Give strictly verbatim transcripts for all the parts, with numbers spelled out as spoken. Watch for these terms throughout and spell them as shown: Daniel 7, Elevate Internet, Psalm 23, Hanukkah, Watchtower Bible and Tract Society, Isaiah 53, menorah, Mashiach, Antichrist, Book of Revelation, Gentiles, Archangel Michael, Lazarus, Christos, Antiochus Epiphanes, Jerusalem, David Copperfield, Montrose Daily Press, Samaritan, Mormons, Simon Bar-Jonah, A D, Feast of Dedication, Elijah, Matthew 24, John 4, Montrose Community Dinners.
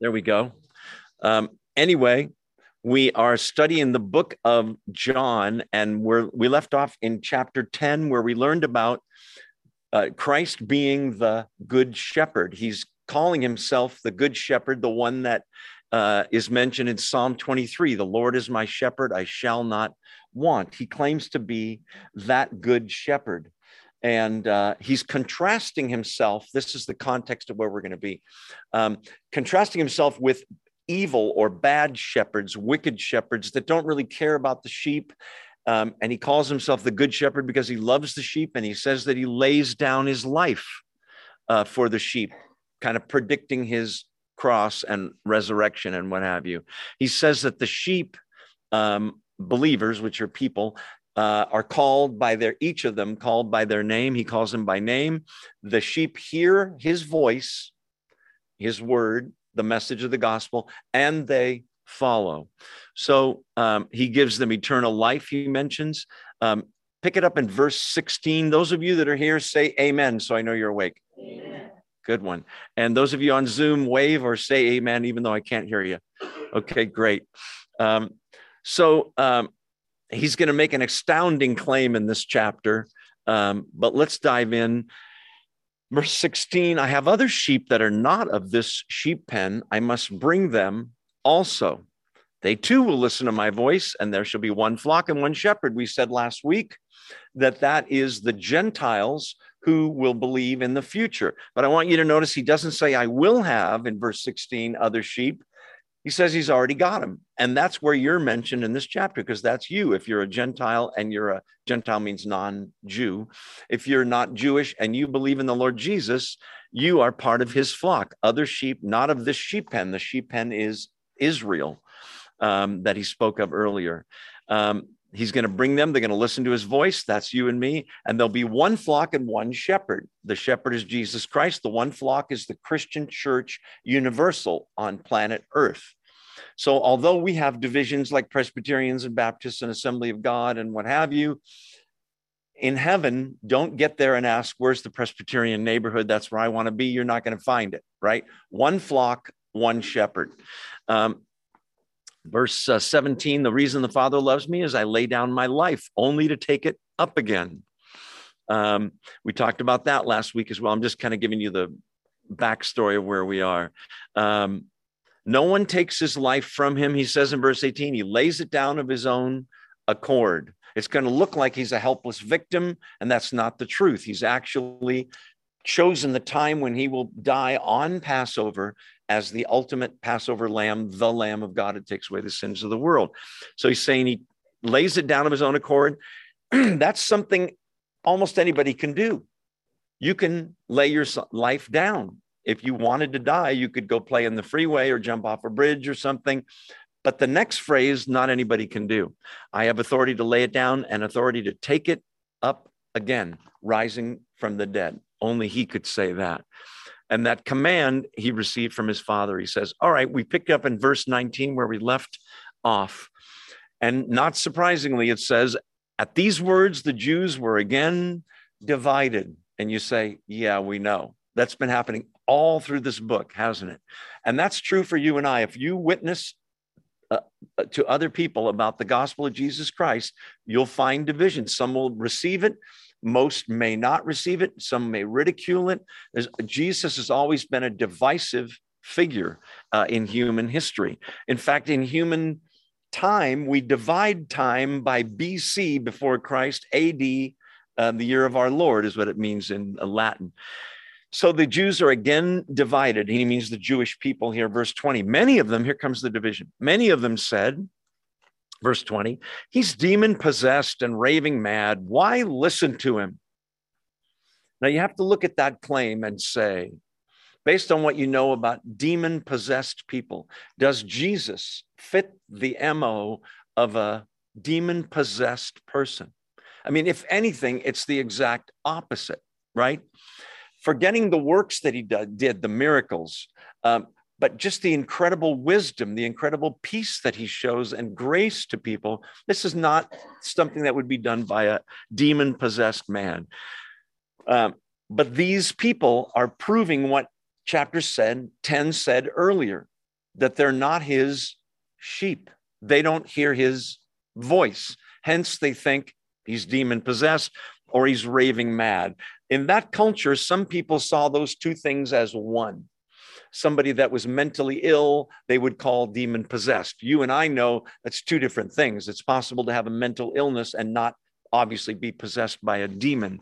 There we go. Um, anyway, we are studying the book of John, and we're, we left off in chapter ten, where we learned about uh, Christ being the good shepherd. He's calling himself the good shepherd, the one that uh, is mentioned in Psalm twenty-three, the Lord is my shepherd, I shall not want. He claims to be that good shepherd. And uh, he's contrasting himself. This is the context of where we're going to be. Um, contrasting himself with evil or bad shepherds, wicked shepherds that don't really care about the sheep. Um, and he calls himself the good shepherd because he loves the sheep. And he says that he lays down his life uh, for the sheep, kind of predicting his cross and resurrection and what have you. He says that the sheep, um, believers, which are people, Uh, are called by their, each of them called by their name. He calls them by name. The sheep hear his voice, his word, the message of the gospel, and they follow. So um, he gives them eternal life, he mentions. Um, pick it up in verse sixteen. Those of you that are here, say amen, so I know you're awake. Amen. Good one. And those of you on Zoom, wave or say amen, even though I can't hear you. Okay, great. Um, so... Um, He's going to make an astounding claim in this chapter, um, but let's dive in. Verse sixteen, I have other sheep that are not of this sheep pen. I must bring them also. They too will listen to my voice, and there shall be one flock and one shepherd. We said last week that that is the Gentiles who will believe in the future. But I want you to notice he doesn't say, I will have, in verse sixteen, other sheep. He says he's already got them. And that's where you're mentioned in this chapter, because that's you. If you're a Gentile, and you're a Gentile means non-Jew. If you're not Jewish and you believe in the Lord Jesus, you are part of his flock, other sheep, not of this sheep pen. The sheep pen is Israel um, that he spoke of earlier. Um, he's going to bring them. They're going to listen to his voice. That's you and me. And there'll be one flock and one shepherd. The shepherd is Jesus Christ. The one flock is the Christian church universal on planet Earth. So although we have divisions like Presbyterians and Baptists and Assembly of God and what have you, in heaven, don't get there and ask, where's the Presbyterian neighborhood? That's where I want to be. You're not going to find it, right? One flock, one shepherd. Um, verse seventeen, the reason the Father loves me is I lay down my life only to take it up again. Um, we talked about that last week as well. I'm just kind of giving you the backstory of where we are. Um, No one takes his life from him. He says in verse eighteen, he lays it down of his own accord. It's going to look like he's a helpless victim, and that's not the truth. He's actually chosen the time when he will die on Passover as the ultimate Passover lamb, the Lamb of God that takes away the sins of the world. So he's saying he lays it down of his own accord. That's something almost anybody can do. You can lay your life down. If you wanted to die, you could go play in the freeway or jump off a bridge or something. But the next phrase, not anybody can do. I have authority to lay it down and authority to take it up again, rising from the dead. Only he could say that. And that command he received from his Father. He says, all right, we picked up in verse nineteen where we left off. And not surprisingly, it says, at these words, the Jews were again divided. And you say, yeah, we know. That's been happening all through this book, hasn't it? And that's true for you and I. If you witness uh, to other people about the gospel of Jesus Christ, you'll find division. Some will receive it. Most may not receive it. Some may ridicule it. There's, Jesus has always been a divisive figure uh, in human history. In fact, in human time, we divide time by B C, before Christ, A D, uh, the year of our Lord is what it means in uh, Latin. So the Jews are again divided. He means the Jewish people here, verse twenty. Many of them, here comes the division. Many of them said, verse twenty, he's demon-possessed and raving mad. Why listen to him? Now you have to look at that claim and say, based on what you know about demon-possessed people, does Jesus fit the M O of a demon-possessed person? I mean, if anything, it's the exact opposite, right? Forgetting the works that he did, the miracles, um, but just the incredible wisdom, the incredible peace that he shows and grace to people. This is not something that would be done by a demon-possessed man. Um, but these people are proving what chapter ten said earlier. that they're not his sheep. They don't hear his voice. Hence, they think he's demon-possessed or he's raving mad. In that culture, some people saw those two things as one. Somebody that was mentally ill, they would call demon-possessed. You and I know that's two different things. It's possible to have a mental illness and not obviously be possessed by a demon,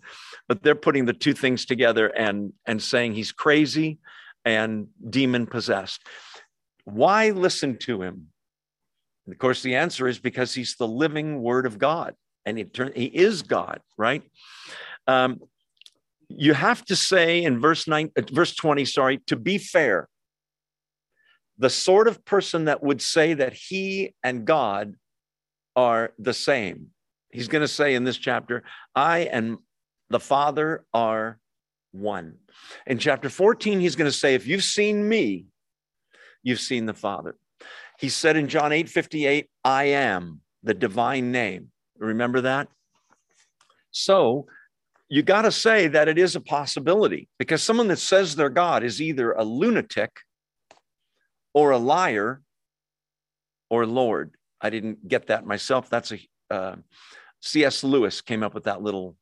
but they're putting the two things together and, and saying he's crazy and demon-possessed. Why listen to him? And of course, the answer is because he's the living word of God, and he, he is God, right? Um, You have to say in verse nine, verse twenty, sorry, to be fair, the sort of person that would say that he and God are the same. He's going to say in this chapter, I and the Father are one. In chapter fourteen, he's going to say, if you've seen me, you've seen the Father. He said in John eight fifty-eight, I am the divine name. Remember that? So you got to say that it is a possibility, because someone that says they're God is either a lunatic or a liar or Lord. I didn't get that myself. That's a uh, C S Lewis came up with that little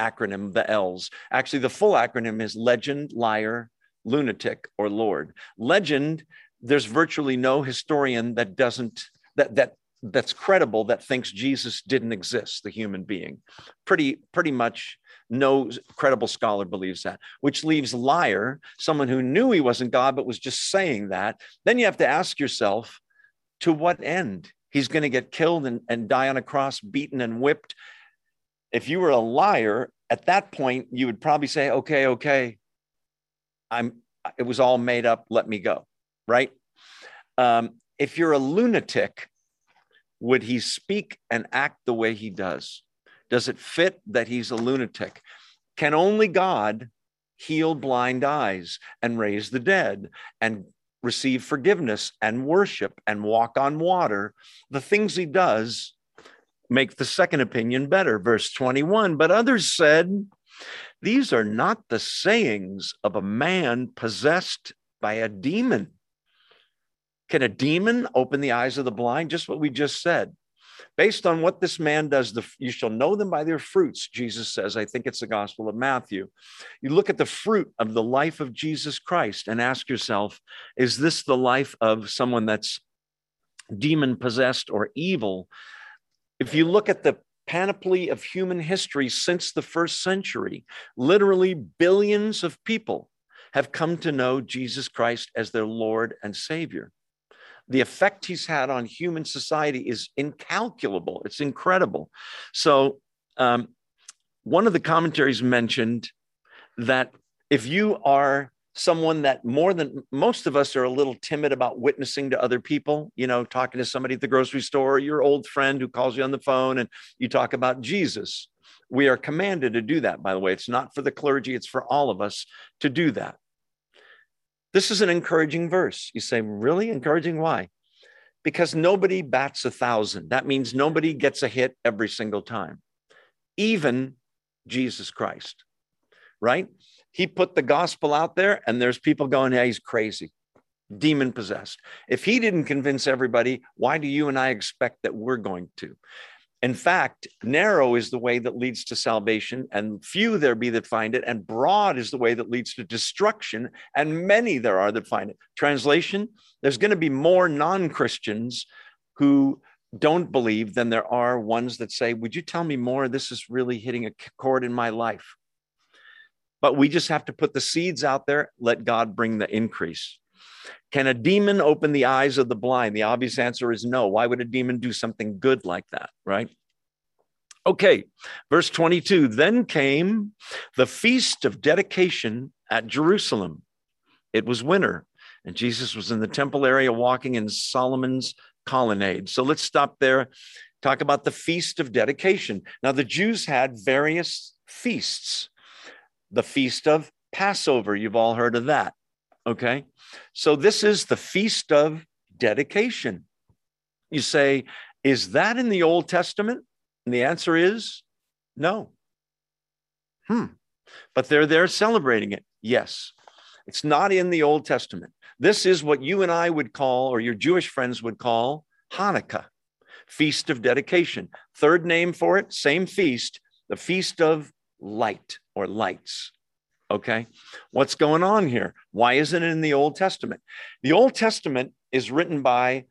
acronym, the L's. Actually, the full acronym is legend, liar, lunatic, or Lord. Legend, there's virtually no historian that doesn't, that, that, that's credible that thinks Jesus didn't exist, the human being. Pretty, pretty much no credible scholar believes that, which leaves liar, someone who knew he wasn't God, but was just saying that. Then you have to ask yourself, to what end? He's going to get killed and, and die on a cross, beaten and whipped. If you were a liar at that point, you would probably say, okay, okay, I'm, it was all made up. Let me go. Right. Um, if you're a lunatic, would he speak and act the way he does? Does it fit that he's a lunatic? Can only God heal blind eyes and raise the dead and receive forgiveness and worship and walk on water? The things he does make the second opinion better. Verse twenty-one, but others said, these are not the sayings of a man possessed by a demon. Can a demon open the eyes of the blind? Just what we just said. Based on what this man does, the, you shall know them by their fruits, Jesus says. I think it's the Gospel of Matthew. You look at the fruit of the life of Jesus Christ and ask yourself, is this the life of someone that's demon-possessed or evil? If you look at the panoply of human history since the first century, literally billions of people have come to know Jesus Christ as their Lord and Savior. The effect he's had on human society is incalculable. It's incredible. So um, one of the commentaries mentioned that if you are someone that more than most of us are a little timid about witnessing to other people, you know, talking to somebody at the grocery store, or your old friend who calls you on the phone and you talk about Jesus. We are commanded to do that, by the way. It's not for the clergy. It's for all of us to do that. This is an encouraging verse. You say, really encouraging? Why? Because nobody bats a thousand. That means nobody gets a hit every single time. Even Jesus Christ, right? He put the gospel out there and there's people going, yeah, he's crazy, demon possessed. If he didn't convince everybody, why do you and I expect that we're going to? In fact, narrow is the way that leads to salvation, and few there be that find it, and broad is the way that leads to destruction, and many there are that find it. Translation, there's going to be more non-Christians who don't believe than there are ones that say, would you tell me more? This is really hitting a chord in my life. But we just have to put the seeds out there, let God bring the increase. Can a demon open the eyes of the blind? The obvious answer is no. Why would a demon do something good like that, right? Okay, verse twenty-two, then came the Feast of Dedication at Jerusalem. It was winter, and Jesus was in the temple area walking in Solomon's Colonnade. So let's stop there, talk about the Feast of Dedication. Now, the Jews had various feasts. The Feast of Passover, you've all heard of that. Okay, so this is the Feast of Dedication. You say, is that in the Old Testament? And the answer is no. Hmm. But they're there celebrating it. Yes. It's not in the Old Testament. This is what you and I would call, or your Jewish friends would call, Hanukkah, Feast of Dedication. Third name for it, same feast, the Feast of Light or Lights. Okay, what's going on here? Why isn't it in the Old Testament? The Old Testament is written by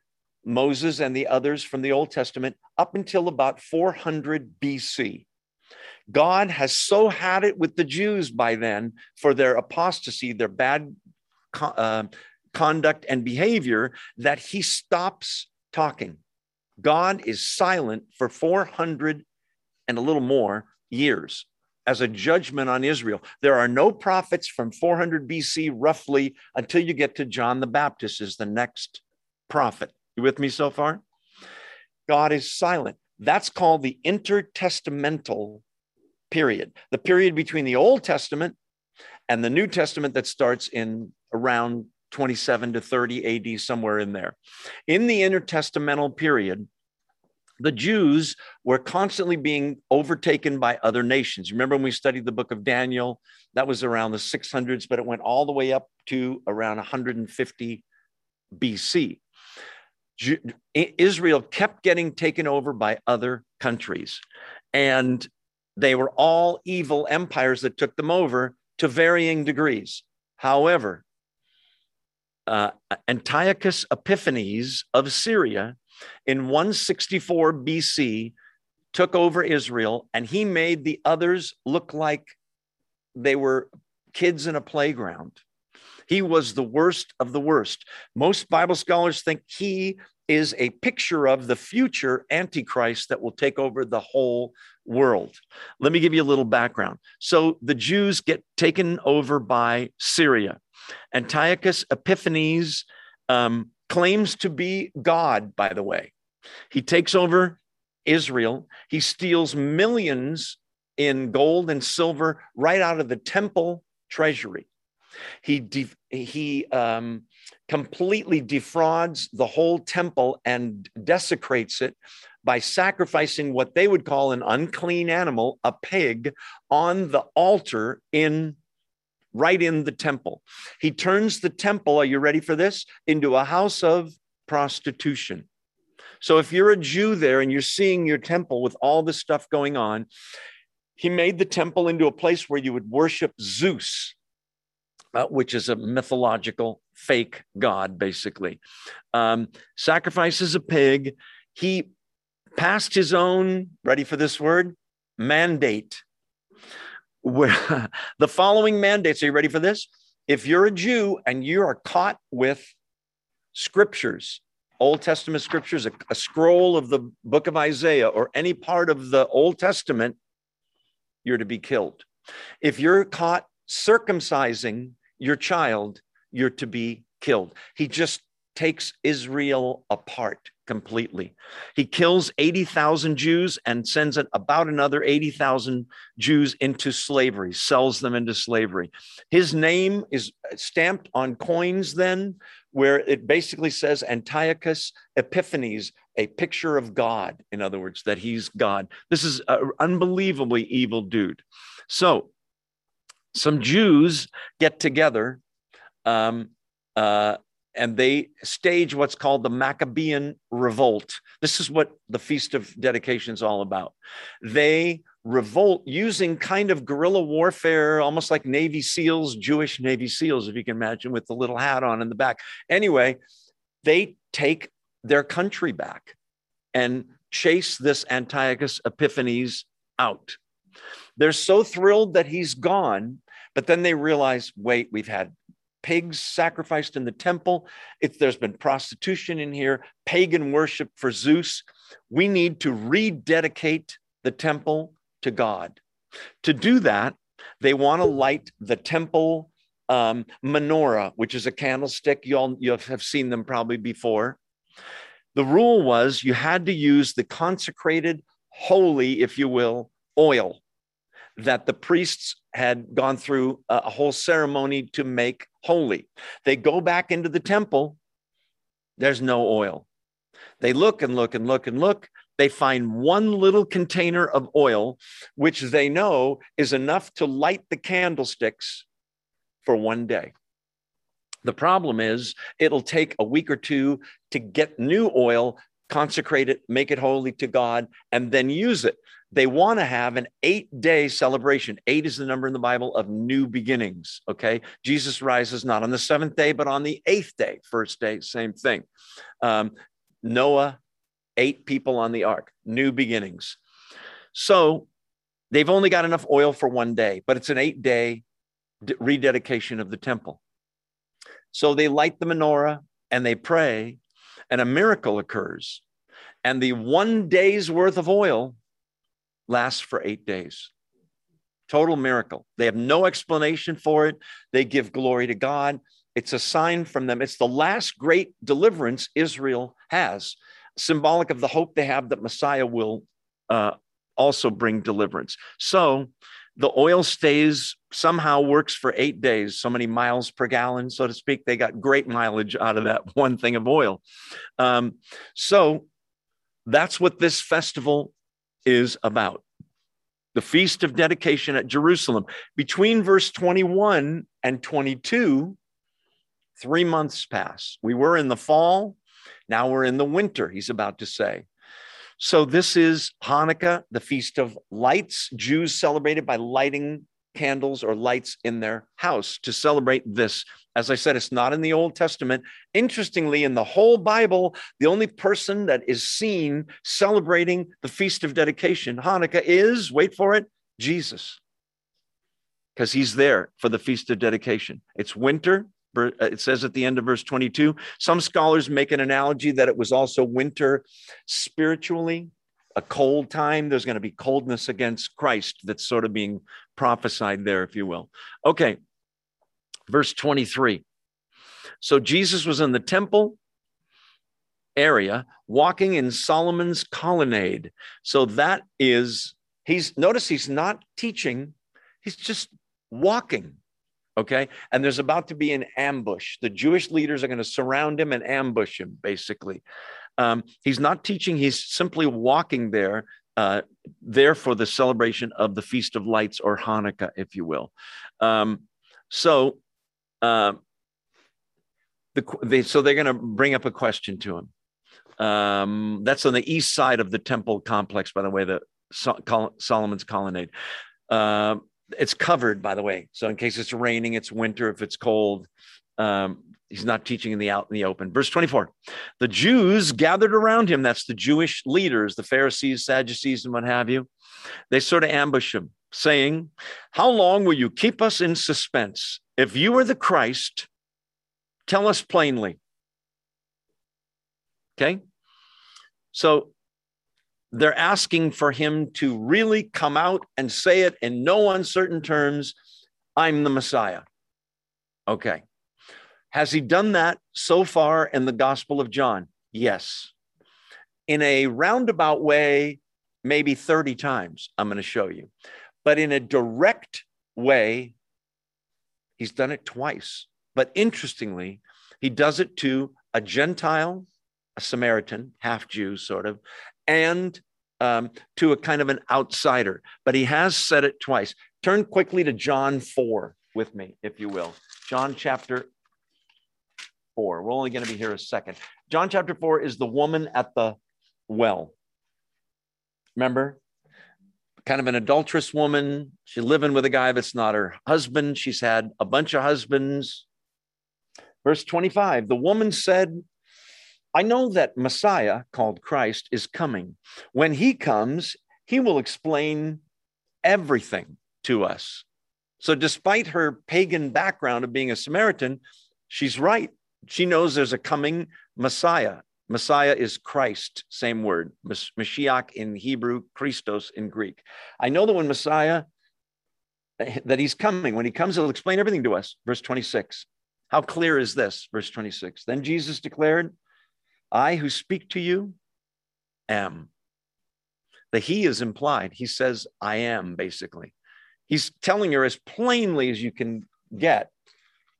Moses and the others from the Old Testament up until about four hundred B C. God has so had it with the Jews by then for their apostasy, their bad uh, conduct and behavior, that he stops talking. God is silent for four hundred and a little more years as a judgment on Israel. There are no prophets from four hundred B C roughly until you get to John the Baptist is the next prophet. You with me so far? God is silent. That's called the intertestamental period, the period between the Old Testament and the New Testament that starts in around twenty-seven to thirty A D, somewhere in there. In the intertestamental period, the Jews were constantly being overtaken by other nations. Remember when we studied the book of Daniel? That was around the six hundreds, but it went all the way up to around one hundred fifty B C. Israel kept getting taken over by other countries, and they were all evil empires that took them over to varying degrees. However, uh, Antiochus Epiphanes of Syria in one sixty-four B C took over Israel, and he made the others look like they were kids in a playground. He was the worst of the worst. Most Bible scholars think he is a picture of the future Antichrist that will take over the whole world. Let me give you a little background. So the Jews get taken over by Syria. Antiochus Epiphanes um, claims to be God, by the way. He takes over Israel. He steals millions in gold and silver right out of the temple treasury. He de- he um, completely defrauds the whole temple and desecrates it by sacrificing what they would call an unclean animal, a pig, on the altar in right in the temple. He turns the temple, are you ready for this, into a house of prostitution. So if you're a Jew there and you're seeing your temple with all this stuff going on, he made the temple into a place where you would worship Zeus, Uh, which is a mythological fake god, basically. Um, sacrifices a pig. He passed his own, ready for this word, mandate. Where the following mandates, are you ready for this? If you're a Jew and you are caught with scriptures, Old Testament scriptures, a, a scroll of the book of Isaiah or any part of the Old Testament, you're to be killed. If you're caught circumcising your child, you're to be killed. He just takes Israel apart completely. He kills eighty thousand Jews and sends about another eighty thousand Jews into slavery, sells them into slavery. His name is stamped on coins then, where it basically says Antiochus Epiphanes, a picture of God, in other words, that he's God. This is an unbelievably evil dude. So some Jews get together um, uh, and they stage what's called the Maccabean Revolt. This is what the Feast of Dedication is all about. They revolt using kind of guerrilla warfare, almost like Navy SEALs, Jewish Navy SEALs, if you can imagine, with the little hat on in the back. Anyway, they take their country back and chase this Antiochus Epiphanes out. They're so thrilled that he's gone. But then they realize, wait, we've had pigs sacrificed in the temple. If there's been prostitution in here, pagan worship for Zeus, we need to rededicate the temple to God. To do that, they want to light the temple um, menorah, which is a candlestick. You all you have seen them probably before. The rule was you had to use the consecrated, holy, if you will, oil that the priests had gone through a whole ceremony to make holy. They go back into the temple. There's no oil. They look and look and look and look. They find one little container of oil, which they know is enough to light the candlesticks for one day. The problem is it'll take a week or two to get new oil, consecrate it, make it holy to God, and then use it. They want to have an eight-day celebration. Eight is the number in the Bible of new beginnings, okay? Jesus rises not on the seventh day, but on the eighth day. First day, same thing. Um, Noah, eight people on the ark, new beginnings. So they've only got enough oil for one day, but it's an eight-day rededication of the temple. So they light the menorah and they pray, and a miracle occurs. And the one day's worth of oil lasts for eight days. Total miracle. They have no explanation for it. They give glory to God. It's a sign from them. It's the last great deliverance Israel has, symbolic of the hope they have that Messiah will uh, also bring deliverance. So the oil stays, somehow works for eight days, so many miles per gallon, so to speak. They got great mileage out of that one thing of oil. Um, so that's what this festival is about. The Feast of Dedication at Jerusalem. Between verse twenty-one and twenty-two, three months pass. We were in the fall. Now we're in the winter, he's about to say. So this is Hanukkah, the Feast of Lights. Jews celebrated by lighting candles or lights in their house to celebrate this. As I said, it's not in the Old Testament. Interestingly, in the whole Bible, the only person that is seen celebrating the Feast of Dedication, Hanukkah, is, wait for it, Jesus. Because he's there for the Feast of Dedication. It's winter. It says at the end of verse twenty-two, some scholars make an analogy that it was also winter spiritually, a cold time. There's going to be coldness against Christ that's sort of being prophesied there, if you will. Okay, verse twenty-three. So Jesus was in the temple area, walking in Solomon's Colonnade. So that is, he's, notice he's not teaching, he's just walking. Okay, and there's about to be an ambush. The Jewish leaders are going to surround him and ambush him, basically. Um, he's not teaching, he's simply walking there, uh, there for the celebration of the Feast of Lights, or Hanukkah, if you will. Um, so, uh, the, they, so they're going to bring up a question to him. Um, that's on the east side of the temple complex, by the way, the Sol- Col- Solomon's Colonnade. Uh, It's covered, by the way. So in case it's raining, it's winter, if it's cold, um, he's not teaching in the out in the open. Verse twenty-four, the Jews gathered around him. That's the Jewish leaders, the Pharisees, Sadducees, and what have you. They sort of ambush him, saying, how long will you keep us in suspense? If you are the Christ, tell us plainly. Okay? So they're asking for him to really come out and say it in no uncertain terms, I'm the Messiah. Okay. Has he done that so far in the Gospel of John? Yes. In a roundabout way, maybe thirty times, I'm going to show you. But in a direct way, he's done it twice. But interestingly, he does it to a Gentile, a Samaritan, half Jew sort of, and um, to a kind of an outsider, but he has said it twice. Turn quickly to John four with me, if you will. John chapter four. We're only going to be here a second. John chapter four is the woman at the well. Remember? Kind of an adulterous woman. She's living with a guy that's not her husband. She's had a bunch of husbands. Verse twenty-five, the woman said, I know that Messiah, called Christ, is coming. When he comes, he will explain everything to us. So despite her pagan background of being a Samaritan, she's right. She knows there's a coming Messiah. Messiah is Christ, same word, Mashiach in Hebrew, Christos in Greek. I know that when Messiah, that he's coming, when he comes, he'll explain everything to us. Verse twenty-six. How clear is this? Verse twenty-six. Then Jesus declared, I who speak to you am. The he is implied. He says, I am, basically. He's telling her as plainly as you can get,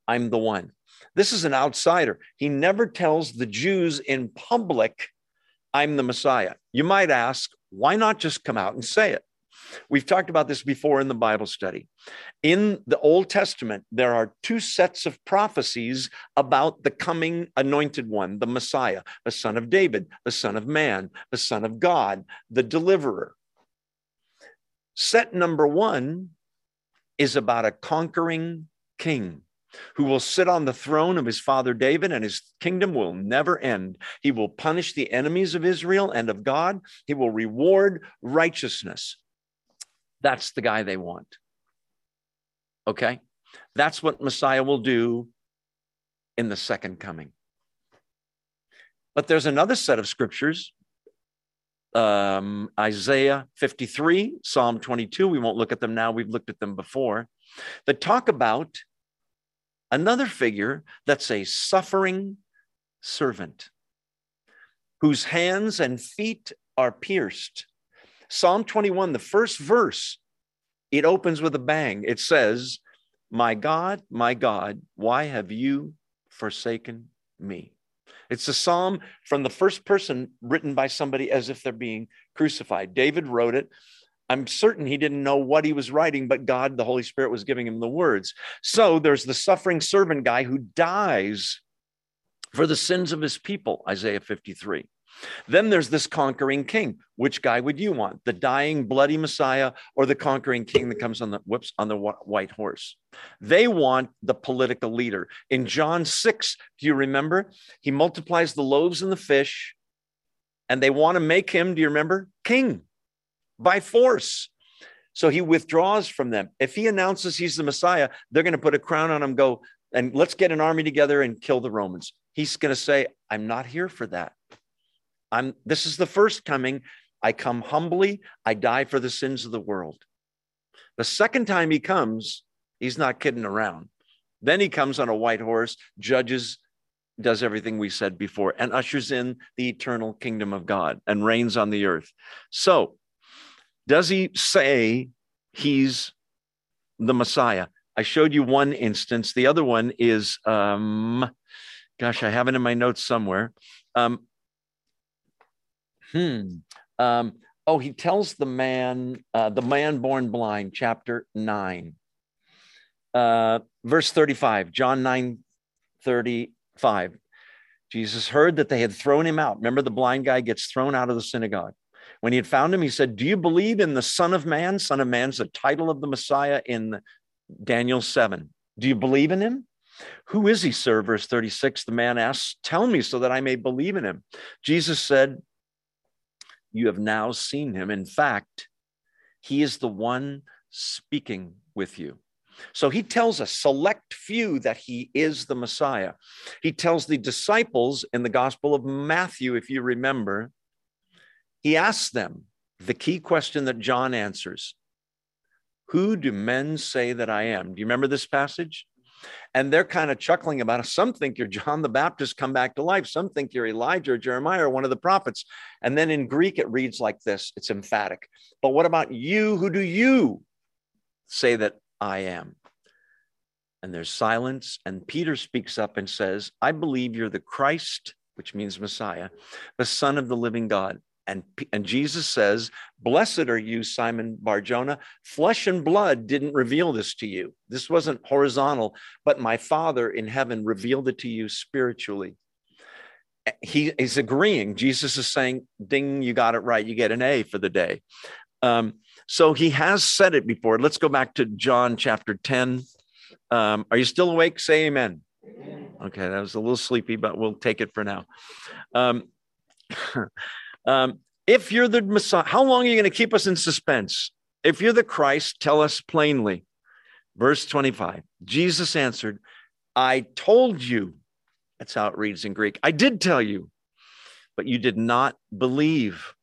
I'm the one. This is an outsider. He never tells the Jews in public, I'm the Messiah. You might ask, why not just come out and say it? We've talked about this before in the Bible study. In the Old Testament, there are two sets of prophecies about the coming anointed one, the Messiah, the son of David, the son of man, the son of God, the deliverer. Set number one is about a conquering king who will sit on the throne of his father David, and his kingdom will never end. He will punish the enemies of Israel and of God. He will reward righteousness. That's the guy they want. Okay? That's what Messiah will do in the second coming. But there's another set of scriptures, um, Isaiah fifty-three, Psalm twenty-two. We won't look at them now. We've looked at them before. That talk about another figure that's a suffering servant whose hands and feet are pierced. Psalm twenty-one, the first verse, it opens with a bang. It says, "My God, my God, why have you forsaken me?" It's a psalm from the first person written by somebody as if they're being crucified. David wrote it. I'm certain he didn't know what he was writing, but God, the Holy Spirit, was giving him the words. So there's the suffering servant guy who dies for the sins of his people, Isaiah fifty-three. Then there's this conquering king. Which guy would you want? The dying, bloody Messiah or the conquering king that comes on the, whoops, on the white horse? They want the political leader. In John six, do you remember? He multiplies the loaves and the fish, and they want to make him, do you remember? King. By force. So he withdraws from them. If he announces he's the Messiah, they're going to put a crown on him, go, and let's get an army together and kill the Romans. He's going to say, I'm not here for that. I'm, this is the first coming. I come humbly. I die for the sins of the world. The second time he comes, he's not kidding around. Then he comes on a white horse, judges, does everything we said before, and ushers in the eternal kingdom of God and reigns on the earth. So, does he say he's the Messiah? I showed you one instance. The other one is, um, gosh, I have it in my notes somewhere. Um, hmm. Um, oh, he tells the man, uh, the man born blind, chapter nine, uh, verse thirty-five, John nine, thirty-five. Jesus heard that they had thrown him out. Remember, the blind guy gets thrown out of the synagogue. When he had found him, he said, do you believe in the Son of Man? Son of Man's the title of the Messiah in Daniel seven. Do you believe in him? Who is he, sir? Verse thirty-six, the man asks, tell me so that I may believe in him. Jesus said, you have now seen him. In fact, he is the one speaking with you. So he tells a select few that he is the Messiah. He tells the disciples in the Gospel of Matthew, if you remember, he asks them the key question that John answers. Who do men say that I am? Do you remember this passage? And they're kind of chuckling about it. Some think you're John the Baptist come back to life. Some think you're Elijah or Jeremiah or one of the prophets. And then in Greek, it reads like this. It's emphatic. But what about you? Who do you say that I am? And there's silence. And Peter speaks up and says, I believe you're the Christ, which means Messiah, the Son of the living God. And, and Jesus says, blessed are you, Simon Bar-Jonah. Flesh and blood didn't reveal this to you. This wasn't horizontal, but my Father in heaven revealed it to you spiritually. He is agreeing. Jesus is saying, ding, you got it right. You get an A for the day. Um, so he has said it before. Let's go back to John chapter ten. Um, are you still awake? Say amen. Amen. Okay, that was a little sleepy, but we'll take it for now. Um Um, if you're the Messiah, how long are you going to keep us in suspense? If you're the Christ, tell us plainly. Verse twenty-five, Jesus answered, I told you. That's how it reads in Greek. I did tell you, but you did not believe.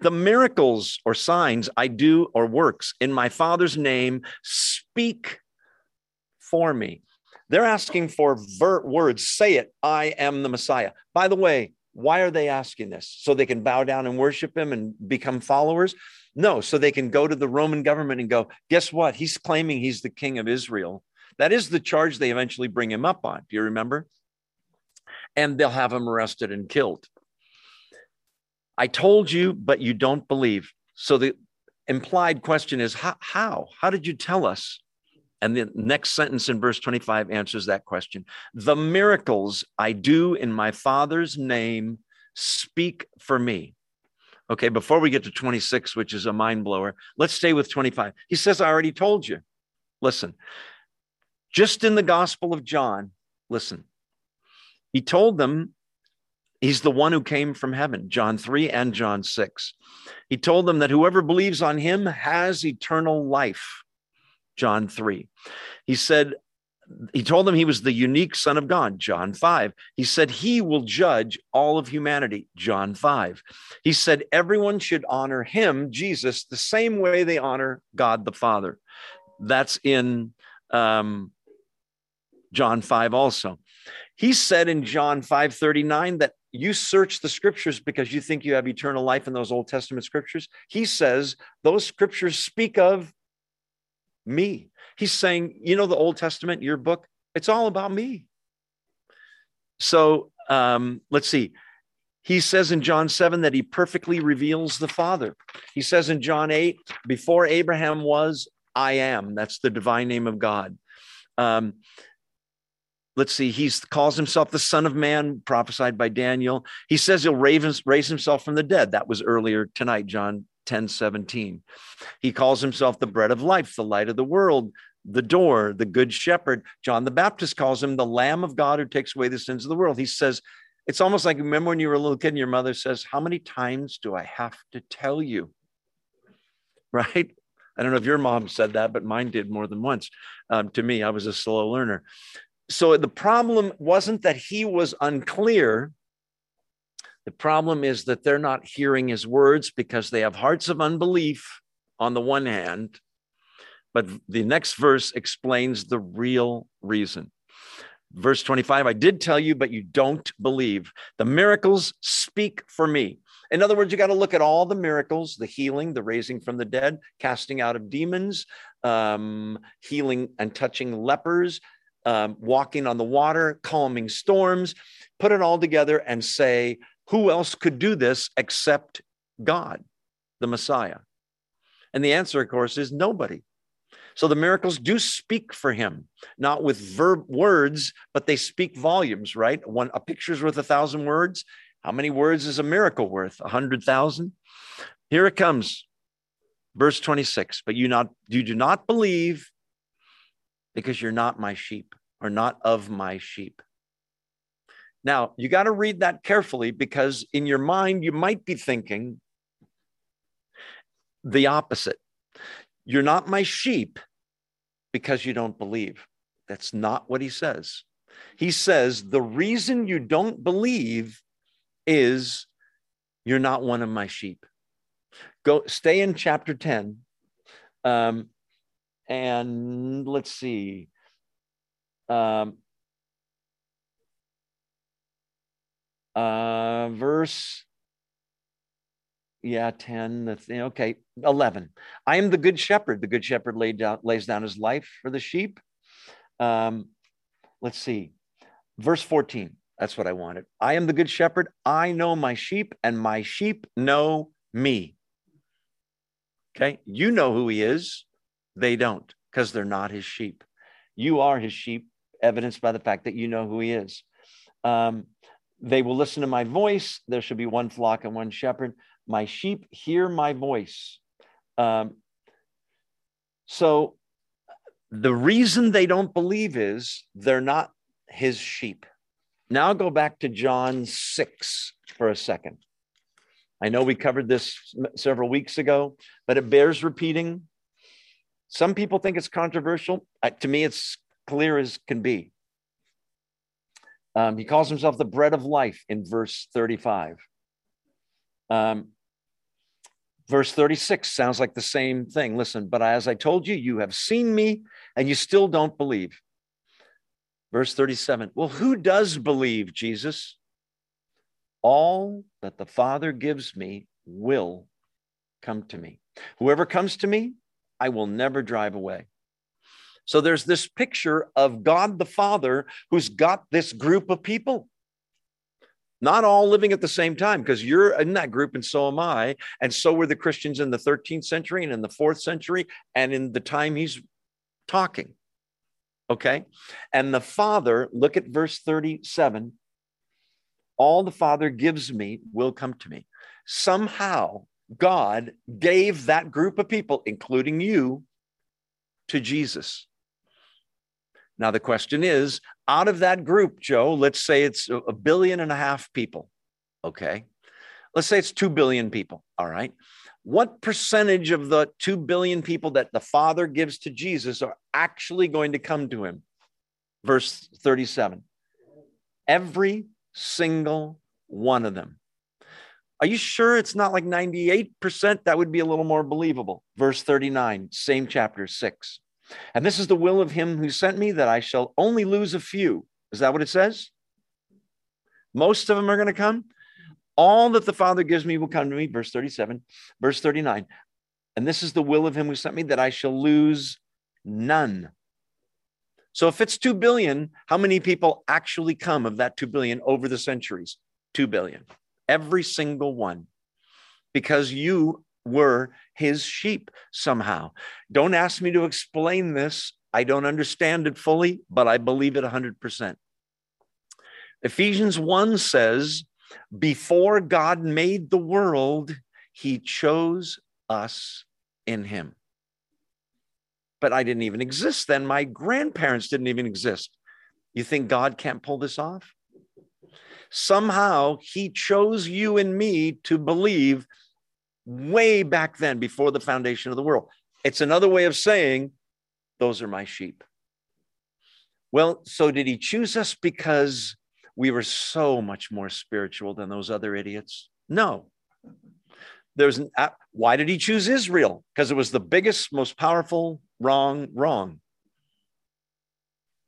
The miracles or signs I do or works in my Father's name speak for me. They're asking for ver- words. Say it. I am the Messiah. By the way, why are they asking this? So they can bow down and worship him and become followers? No, so they can go to the Roman government and go, guess what? He's claiming he's the king of Israel. That is the charge they eventually bring him up on. Do you remember? And they'll have him arrested and killed. I told you, but you don't believe. So the implied question is, how, how? How did you tell us? And the next sentence in verse twenty-five answers that question. The miracles I do in my Father's name speak for me. Okay, before we get to twenty-six, which is a mind blower, let's stay with twenty-five. He says, I already told you. Listen, just in the Gospel of John, listen, he told them he's the one who came from heaven, John three and John six. He told them that whoever believes on him has eternal life, John three. He said, he told them he was the unique Son of God, John five. He said he will judge all of humanity, John five. He said everyone should honor him, Jesus, the same way they honor God the Father. That's in um, John five also. He said in John five thirty-nine that you search the scriptures because you think you have eternal life in those Old Testament scriptures. He says those scriptures speak of me. He's saying, you know, the Old Testament, your book, it's all about me. So um, let's see. He says in John seven that he perfectly reveals the Father. He says in John eight, before Abraham was, I am. That's the divine name of God. Um, let's see. He calls himself the Son of Man, prophesied by Daniel. He says he'll raise himself from the dead. That was earlier tonight, John ten seventeen. He calls himself the bread of life, the light of the world, the door, the good shepherd. John the Baptist calls him the Lamb of God who takes away the sins of the world. He says, it's almost like, remember when you were a little kid and your mother says, how many times do I have to tell you? Right? I don't know if your mom said that, but mine did more than once. Um, to me, I was a slow learner. So the problem wasn't that he was unclear. The problem is that they're not hearing his words because they have hearts of unbelief on the one hand, but the next verse explains the real reason. Verse twenty-five, I did tell you, but you don't believe. The miracles speak for me. In other words, you got to look at all the miracles, the healing, the raising from the dead, casting out of demons, um, healing and touching lepers, um, walking on the water, calming storms, put it all together and say, who else could do this except God, the Messiah? And the answer, of course, is nobody. So the miracles do speak for him, not with verb words, but they speak volumes, right? One, a picture's worth a thousand words. How many words is a miracle worth? A hundred thousand? Here it comes. Verse twenty-six, but you not you do not believe because you're not my sheep or not of my sheep. Now, you got to read that carefully because in your mind, you might be thinking the opposite. You're not my sheep because you don't believe. That's not what he says. He says, the reason you don't believe is you're not one of my sheep. Go stay in chapter ten. Um, and let's see. Um, Uh, verse, yeah, ten, the thing, okay, eleven. I am the good shepherd. The good shepherd laid down, lays down his life for the sheep. Um, let's see, verse fourteen. That's what I wanted. I am the good shepherd. I know my sheep and my sheep know me. Okay, you know who he is. They don't because they're not his sheep. You are his sheep, evidenced by the fact that you know who he is. Um, They will listen to my voice. There should be one flock and one shepherd. My sheep hear my voice. Um, so the reason they don't believe is they're not his sheep. Now go back to John six for a second. I know we covered this several weeks ago, but it bears repeating. Some people think it's controversial. Uh, to me, it's clear as can be. Um, he calls himself the bread of life in verse thirty-five. Um, verse thirty-six sounds like the same thing. Listen, but as I told you, you have seen me and you still don't believe. Verse thirty-seven. Well, who does believe, Jesus? All that the Father gives me will come to me. Whoever comes to me, I will never drive away. So there's this picture of God the Father who's got this group of people. Not all living at the same time, because you're in that group and so am I. And so were the Christians in the thirteenth century and in the fourth century and in the time he's talking. Okay. And the Father, look at verse thirty-seven. All the Father gives me will come to me. Somehow God gave that group of people, including you, to Jesus. Now, the question is, out of that group, Joe, let's say it's a billion and a half people, okay? Let's say it's two billion people, all right? What percentage of the two billion people that the Father gives to Jesus are actually going to come to him? Verse thirty-seven, every single one of them. Are you sure it's not like ninety-eight percent? That would be a little more believable. Verse thirty-nine, same chapter six. And this is the will of him who sent me, that I shall only lose a few. Is that what it says? Most of them are going to come. All that the Father gives me will come to me. Verse thirty-seven, verse thirty-nine. And this is the will of him who sent me, that I shall lose none. So if it's two billion, how many people actually come of that two billion over the centuries? two billion. Every single one. Because you were his sheep somehow. Don't ask me to explain this. I don't understand it fully, but I believe it one hundred percent. Ephesians one says, before God made the world, he chose us in him. But I didn't even exist then. My grandparents didn't even exist. You think God can't pull this off? Somehow he chose you and me to believe way back then, before the foundation of the world. It's another way of saying, those are my sheep. Well, so did he choose us because we were so much more spiritual than those other idiots? No. There's an, uh, why did he choose Israel? Because it was the biggest, most powerful, wrong, wrong.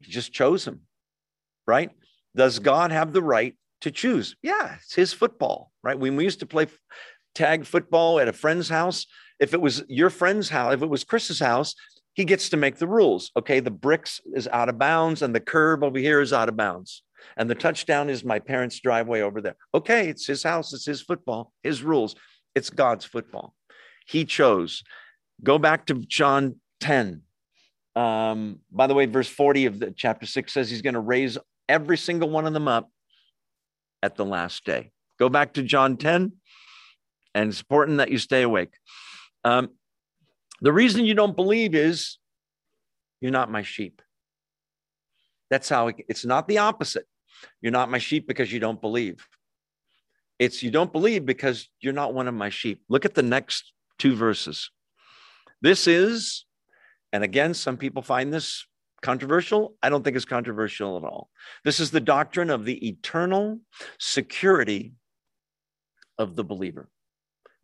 He just chose him, right? Does God have the right to choose? Yeah, it's his football, right? When we used to play tag football at a friend's house, if it was your friend's house, if it was Chris's house, he gets to make the rules. Okay, the bricks is out of bounds and the curb over here is out of bounds. And the touchdown is my parents' driveway over there. Okay, it's his house, it's his football, his rules. It's God's football. He chose. Go back to John ten. Um, by the way, verse forty of the chapter six says he's going to raise every single one of them up at the last day. Go back to John ten. And it's important that you stay awake. Um, the reason you don't believe is you're not my sheep. That's how it, it's not the opposite. You're not my sheep because you don't believe. It's you don't believe because you're not one of my sheep. Look at the next two verses. This is, and again, some people find this controversial. I don't think it's controversial at all. This is the doctrine of the eternal security of the believer.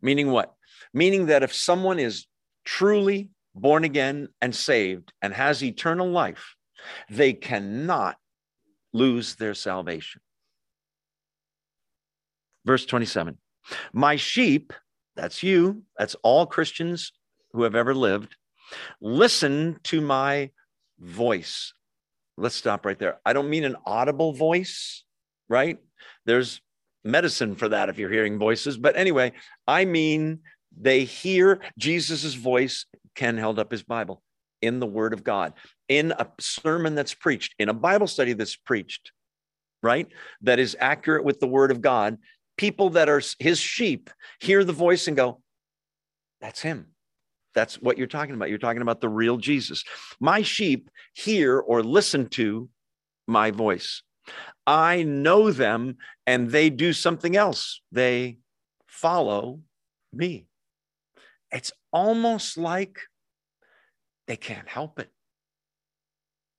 Meaning what? Meaning that if someone is truly born again and saved and has eternal life, they cannot lose their salvation. Verse twenty-seven, my sheep, that's you, that's all Christians who have ever lived, listen to my voice. Let's stop right there. I don't mean an audible voice, right? There's medicine for that if you're hearing voices. But anyway, I mean, they hear Jesus's voice. Ken held up his Bible in the Word of God, in a sermon that's preached, in a Bible study that's preached, right? That is accurate with the Word of God. People that are his sheep hear the voice and go, that's him. That's what you're talking about. You're talking about the real Jesus. My sheep hear or listen to my voice. I know them and they do something else. They follow me. It's almost like they can't help it,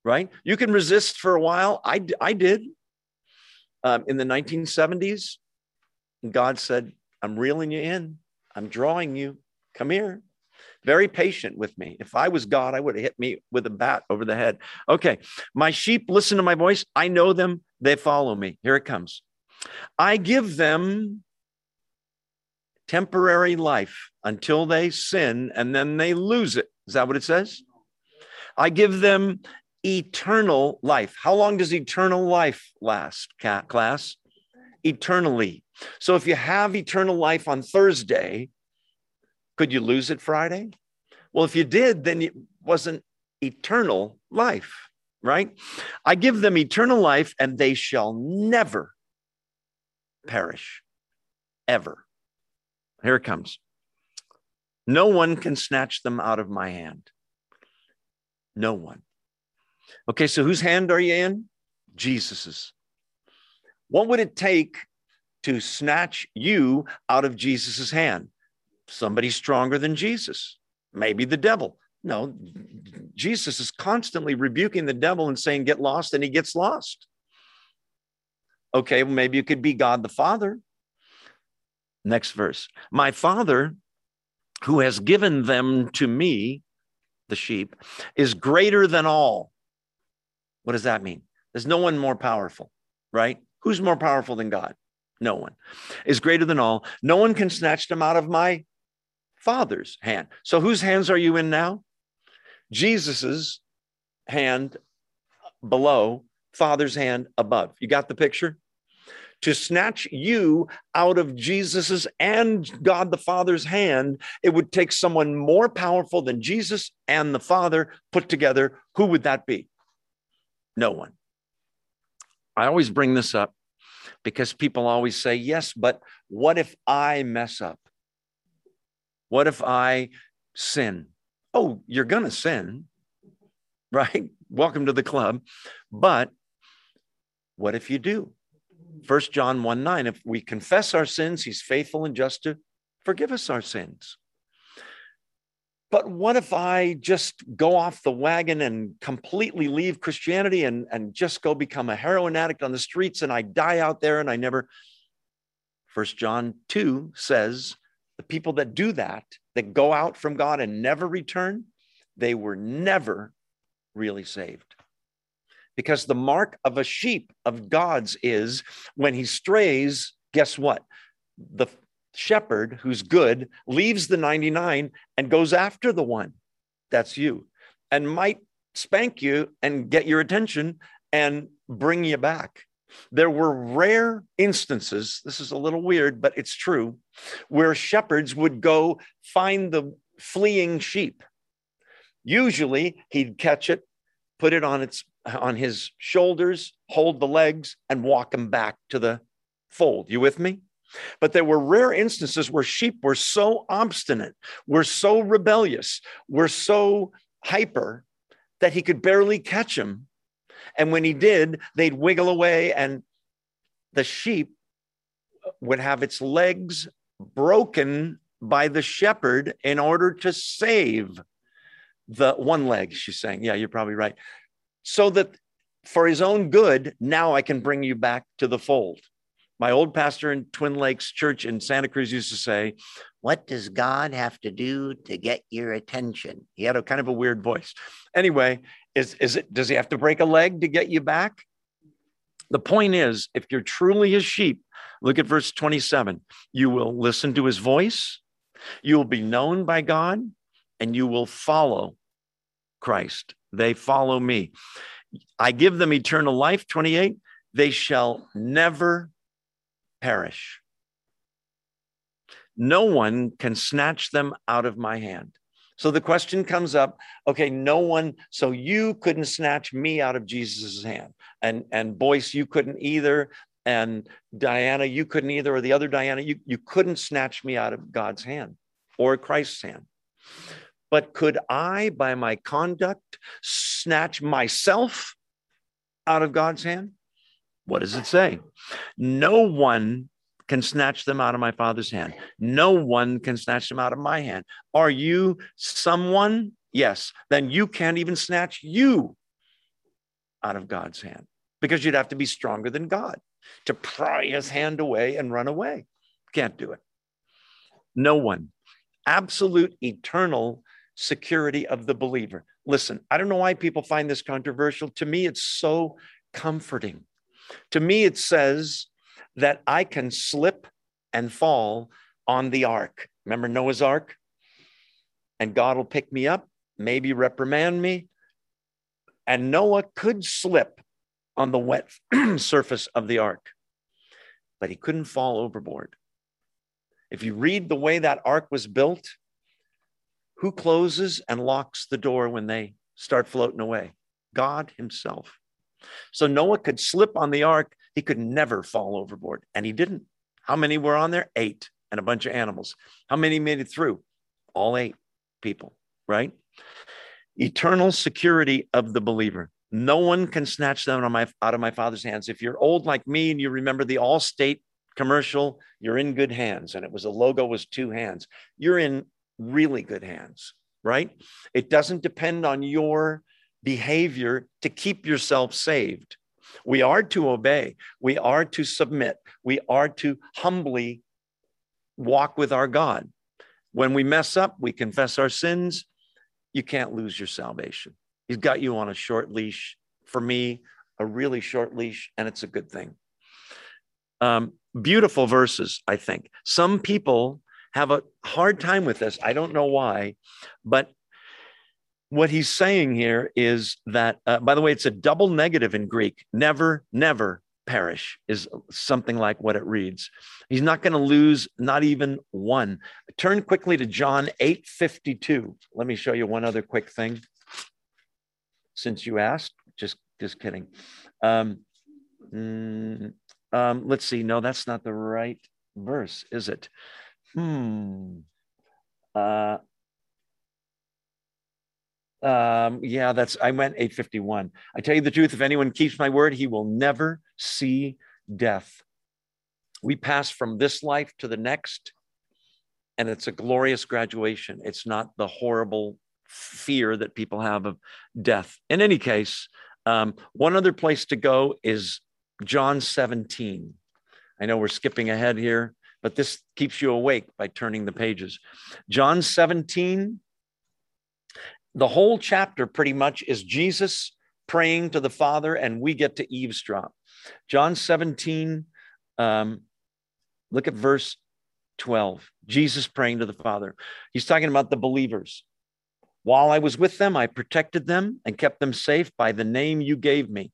right? You can resist for a while. I, I did um, in the nineteen seventies. God said, I'm reeling you in. I'm drawing you. Come here. Very patient with me. If I was God, I would have hit me with a bat over the head. Okay. My sheep listen to my voice. I know them. They follow me. Here it comes. I give them temporary life until they sin and then they lose it. Is that what it says? I give them eternal life. How long does eternal life last, class? eternally. So if you have eternal life on Thursday, could you lose it Friday? Well, if you did, then it wasn't eternal life, right? I give them eternal life and they shall never perish, ever. Here it comes. No one can snatch them out of my hand. No one. Okay, so whose hand are you in? Jesus's. What would it take to snatch you out of Jesus's hand? Somebody stronger than Jesus. Maybe the devil. No, Jesus is constantly rebuking the devil and saying, get lost, and he gets lost. Okay, well, maybe it could be God the Father. Next verse. My Father, who has given them to me, the sheep, is greater than all. What does that mean? There's no one more powerful, right? Who's more powerful than God? No one. Is greater than all. No one can snatch them out of my Father's hand. So whose hands are you in now? Jesus's hand below, Father's hand above. You got the picture? To snatch you out of Jesus's and God the Father's hand, it would take someone more powerful than Jesus and the Father put together. Who would that be? No one. I always bring this up because people always say, yes, but what if I mess up? What if I sin? Oh, you're going to sin, right? Welcome to the club. But what if you do? First John one nine, if we confess our sins, he's faithful and just to forgive us our sins. But what if I just go off the wagon and completely leave Christianity and, and just go become a heroin addict on the streets and I die out there and I never... First John two says the people that do that, that go out from God and never return, they were never really saved. Because the mark of a sheep of God's is when he strays, guess what? The shepherd who's good leaves the ninety-nine and goes after the one. That's you. And might spank you and get your attention and bring you back. There were rare instances, this is a little weird, but it's true, where shepherds would go find the fleeing sheep. Usually he'd catch it, put it on its on his shoulders, hold the legs, and walk him back to the fold. You with me? But there were rare instances where sheep were so obstinate, were so rebellious, were so hyper that he could barely catch them. And when he did, they'd wiggle away and the sheep would have its legs broken by the shepherd in order to save the one leg, she's saying. Yeah, you're probably right. So that for his own good, now I can bring you back to the fold. My old pastor in Twin Lakes Church in Santa Cruz used to say, what does God have to do to get your attention? He had a kind of a weird voice. Anyway, is, is it, does he have to break a leg to get you back? The point is, if you're truly his sheep, look at verse twenty-seven. You will listen to his voice. You will be known by God and you will follow Christ. They follow me. I give them eternal life, twenty-eight. They shall never perish. No one can snatch them out of my hand. So the question comes up, okay, no one, so you couldn't snatch me out of Jesus' hand. And, and Boyce, you couldn't either. And Diana, you couldn't either. Or the other Diana, you, you couldn't snatch me out of God's hand or Christ's hand. But could I, by my conduct, snatch myself out of God's hand? What does it say? No one can snatch them out of my Father's hand. No one can snatch them out of my hand. Are you someone? Yes. Then you can't even snatch you out of God's hand because you'd have to be stronger than God to pry his hand away and run away. Can't do it. No one. Absolute eternal security of the believer. Listen, I don't know why people find this controversial. To me, it's so comforting. To me, it says that I can slip and fall on the ark. Remember Noah's ark? And God will pick me up, maybe reprimand me. And Noah could slip on the wet surface of the ark. but he couldn't fall overboard. If you read the way that ark was built, who closes and locks the door when they start floating away? God himself. So Noah could slip on the ark. He could never fall overboard, and he didn't. How many were on there? Eight and a bunch of animals. How many made it through? All eight people, right? Eternal security of the believer. No one can snatch them out of my Father's hands. If you're old like me and you remember the Allstate commercial, you're in good hands. And it was a logo was two hands. You're in really good hands, right? It doesn't depend on your behavior to keep yourself saved. We are to obey. We are to submit. We are to humbly walk with our God. When we mess up, we confess our sins. You can't lose your salvation. He's got you on a short leash. For me, a really short leash, and it's a good thing. Um, beautiful verses, I think. Some people have a hard time with this. I don't know why, but what he's saying here is that, uh, by the way, it's a double negative in Greek. Never, never perish is something like what it reads. He's not going to lose, not even one. Turn quickly to John eight fifty-two. Let me show you one other quick thing. Since you asked, just, just kidding. Um, mm, um, let's see. No, that's not the right verse, is it? Hmm. Uh, Um, yeah, that's, I went eight fifty-one. I tell you the truth, if anyone keeps my word, he will never see death. We pass from this life to the next, and it's a glorious graduation. It's not the horrible fear that people have of death. In any case, um, one other place to go is John seventeen. I know we're skipping ahead here, but this keeps you awake by turning the pages. John seventeen. The whole chapter pretty much is Jesus praying to the Father, and we get to eavesdrop. John seventeen, um, look at verse twelve. Jesus praying to the Father. He's talking about the believers. While I was with them, I protected them and kept them safe by the name you gave me.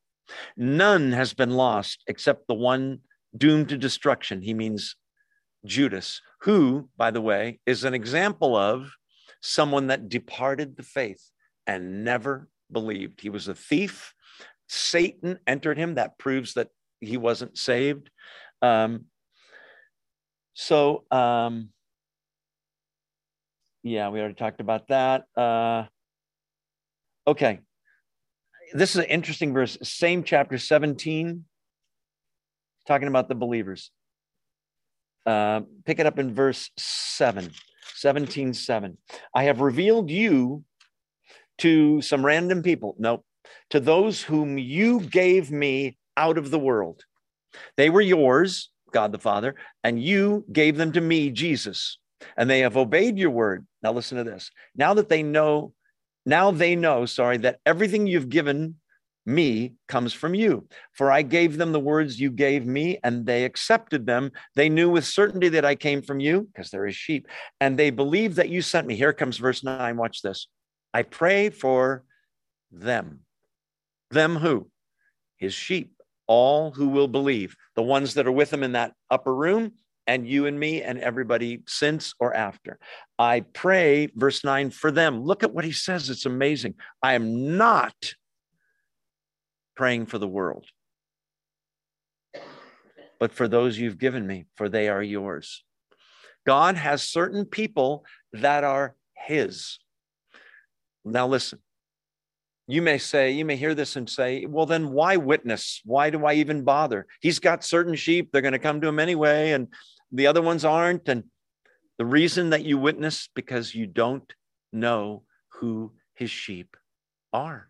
None has been lost except the one doomed to destruction. He means Judas, who, by the way, is an example of someone that departed the faith and never believed. He was a thief. Satan entered him. That proves that he wasn't saved. Um, so, um, yeah, we already talked about that. Uh, okay. This is an interesting verse. Same chapter seventeen, talking about the believers. Uh, pick it up in verse seven. seventeen seven. I have revealed you to some random people. No, to those whom you gave me out of the world. They were yours, God the Father, and you gave them to me, Jesus, and they have obeyed your word. Now listen to this. Now that they know, now they know, sorry, that everything you've given me comes from you. For I gave them the words you gave me, and they accepted them. They knew with certainty that I came from you, because they're his sheep, and they believed that you sent me. Here comes verse nine. Watch this. I pray for them. Them who? His sheep, all who will believe, the ones that are with him in that upper room, and you and me and everybody since or after. I pray, verse nine, for them. Look at what he says. It's amazing. I am not praying for the world, but for those you've given me, for they are yours. God has certain people that are his. Now listen, you may say, you may hear this and say, well, then why witness? Why do I even bother? He's got certain sheep. They're going to come to him anyway. And the other ones aren't. And the reason that you witness, because you don't know who his sheep are.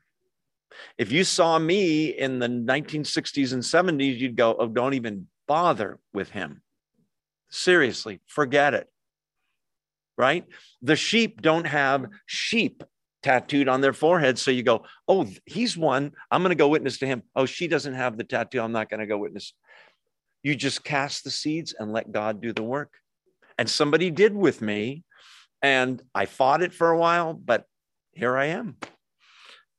If you saw me in the nineteen sixties and seventies, you'd go, oh, don't even bother with him. Seriously, forget it, right? The sheep don't have sheep tattooed on their forehead. So you go, oh, he's one. I'm going to go witness to him. Oh, she doesn't have the tattoo. I'm not going to go witness. You just cast the seeds and let God do the work. And somebody did with me, and I fought it for a while, but here I am.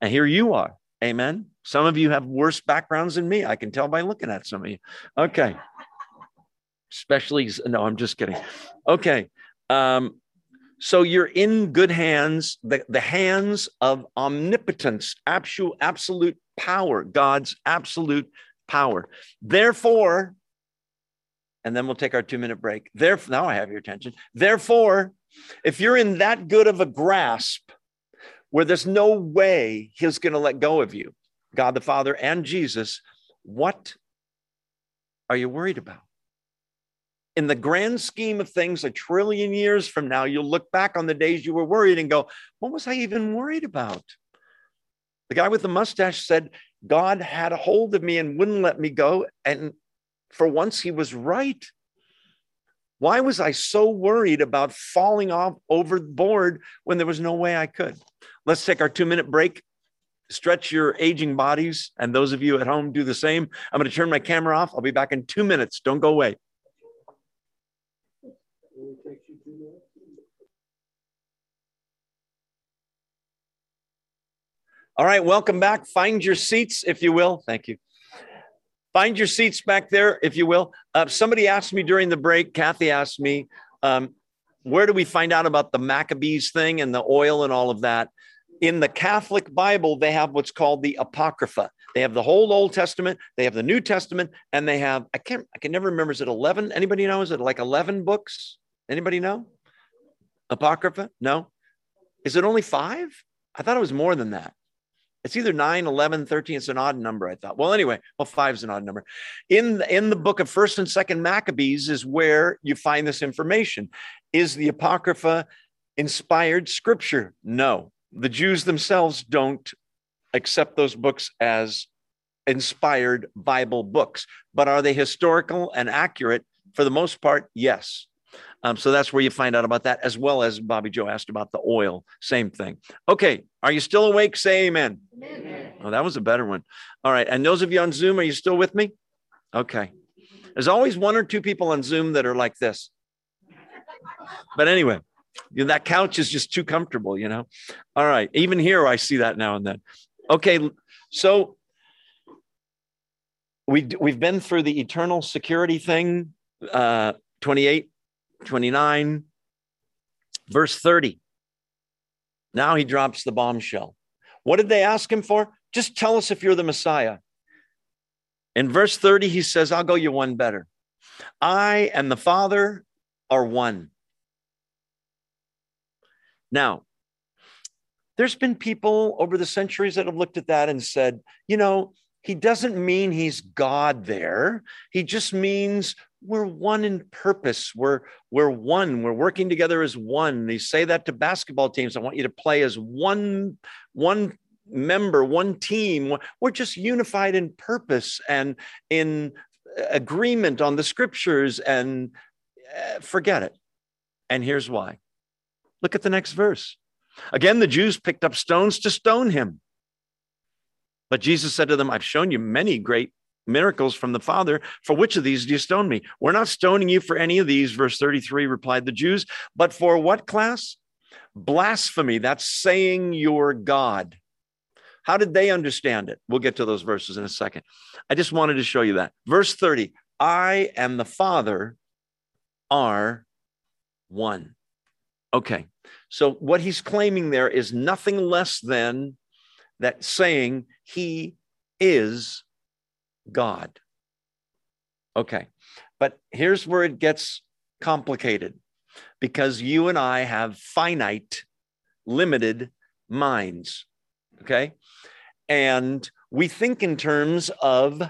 And here you are. Amen. Some of you have worse backgrounds than me. I can tell by looking at some of you. Okay. especially, no, I'm just kidding. Okay. Um, so you're in good hands, the, the hands of omnipotence, absolute, absolute power, God's absolute power. Therefore, and then we'll take our two minute break. Therefore, now I have your attention. Therefore, if you're in that good of a grasp where there's no way he's going to let go of you, God the Father and Jesus, what are you worried about? In the grand scheme of things, a trillion years from now, you'll look back on the days you were worried and go, what was I even worried about? The guy with the mustache said, God had a hold of me and wouldn't let me go. And for once, he was right. Why was I so worried about falling off overboard when there was no way I could? Let's take our two-minute break. Stretch your aging bodies. And those of you at home, do the same. I'm going to turn my camera off. I'll be back in two minutes. Don't go away. All right, welcome back. Find your seats, if you will. Thank you. Find your seats back there, if you will. Uh, somebody asked me during the break, Kathy asked me, um, where do we find out about the Maccabees thing and the oil and all of that? In the Catholic Bible, they have what's called the Apocrypha. They have the whole Old Testament, they have the New Testament, and they have, I can't, I can never remember, is it eleven? Anybody know? Is it like eleven books? Anybody know? Apocrypha? No. Is it only five? I thought it was more than that. It's either nine, eleven, thirteen. It's an odd number, I thought. Well, anyway, well, five's an odd number. In the, in the book of First and Second Maccabees is where you find this information. Is the Apocrypha inspired scripture? No. The Jews themselves don't accept those books as inspired Bible books. But are they historical and accurate? For the most part, yes. Um, so that's where you find out about that, as well as Bobby Joe asked about the oil. Same thing. Okay. Are you still awake? Say amen. Amen. Oh, that was a better one. All right. And those of you on Zoom, are you still with me? Okay. There's always one or two people on Zoom that are like this. But anyway, you know, that couch is just too comfortable, you know? All right. Even here, I see that now and then. Okay. So we, we've been through the eternal security thing, uh, twenty-eight, twenty-nine, verse thirty. Now he drops the bombshell. What did they ask him for? Just tell us if you're the Messiah. In verse thirty, he says, I'll go you one better. I and the Father are one. Now, there's been people over the centuries that have looked at that and said, you know, he doesn't mean he's God there. He just means we're one in purpose. We're, we're one. We're working together as one. They say that to basketball teams. I want you to play as one, one member, one team. We're just unified in purpose and in agreement on the scriptures, and uh, forget it. And here's why. Look at the next verse. Again, the Jews picked up stones to stone him. But Jesus said to them, I've shown you many great miracles from the Father. For which of these do you stone me? We're not stoning you for any of these, verse thirty-three, replied the Jews. But for what class? Blasphemy. That's saying you're God. How did they understand it? We'll get to those verses in a second. I just wanted to show you that. Verse thirty, I and the Father are one. Okay, so what he's claiming there is nothing less than that, saying he is God. Okay, but here's where it gets complicated, because you and I have finite, limited minds, okay? And we think in terms of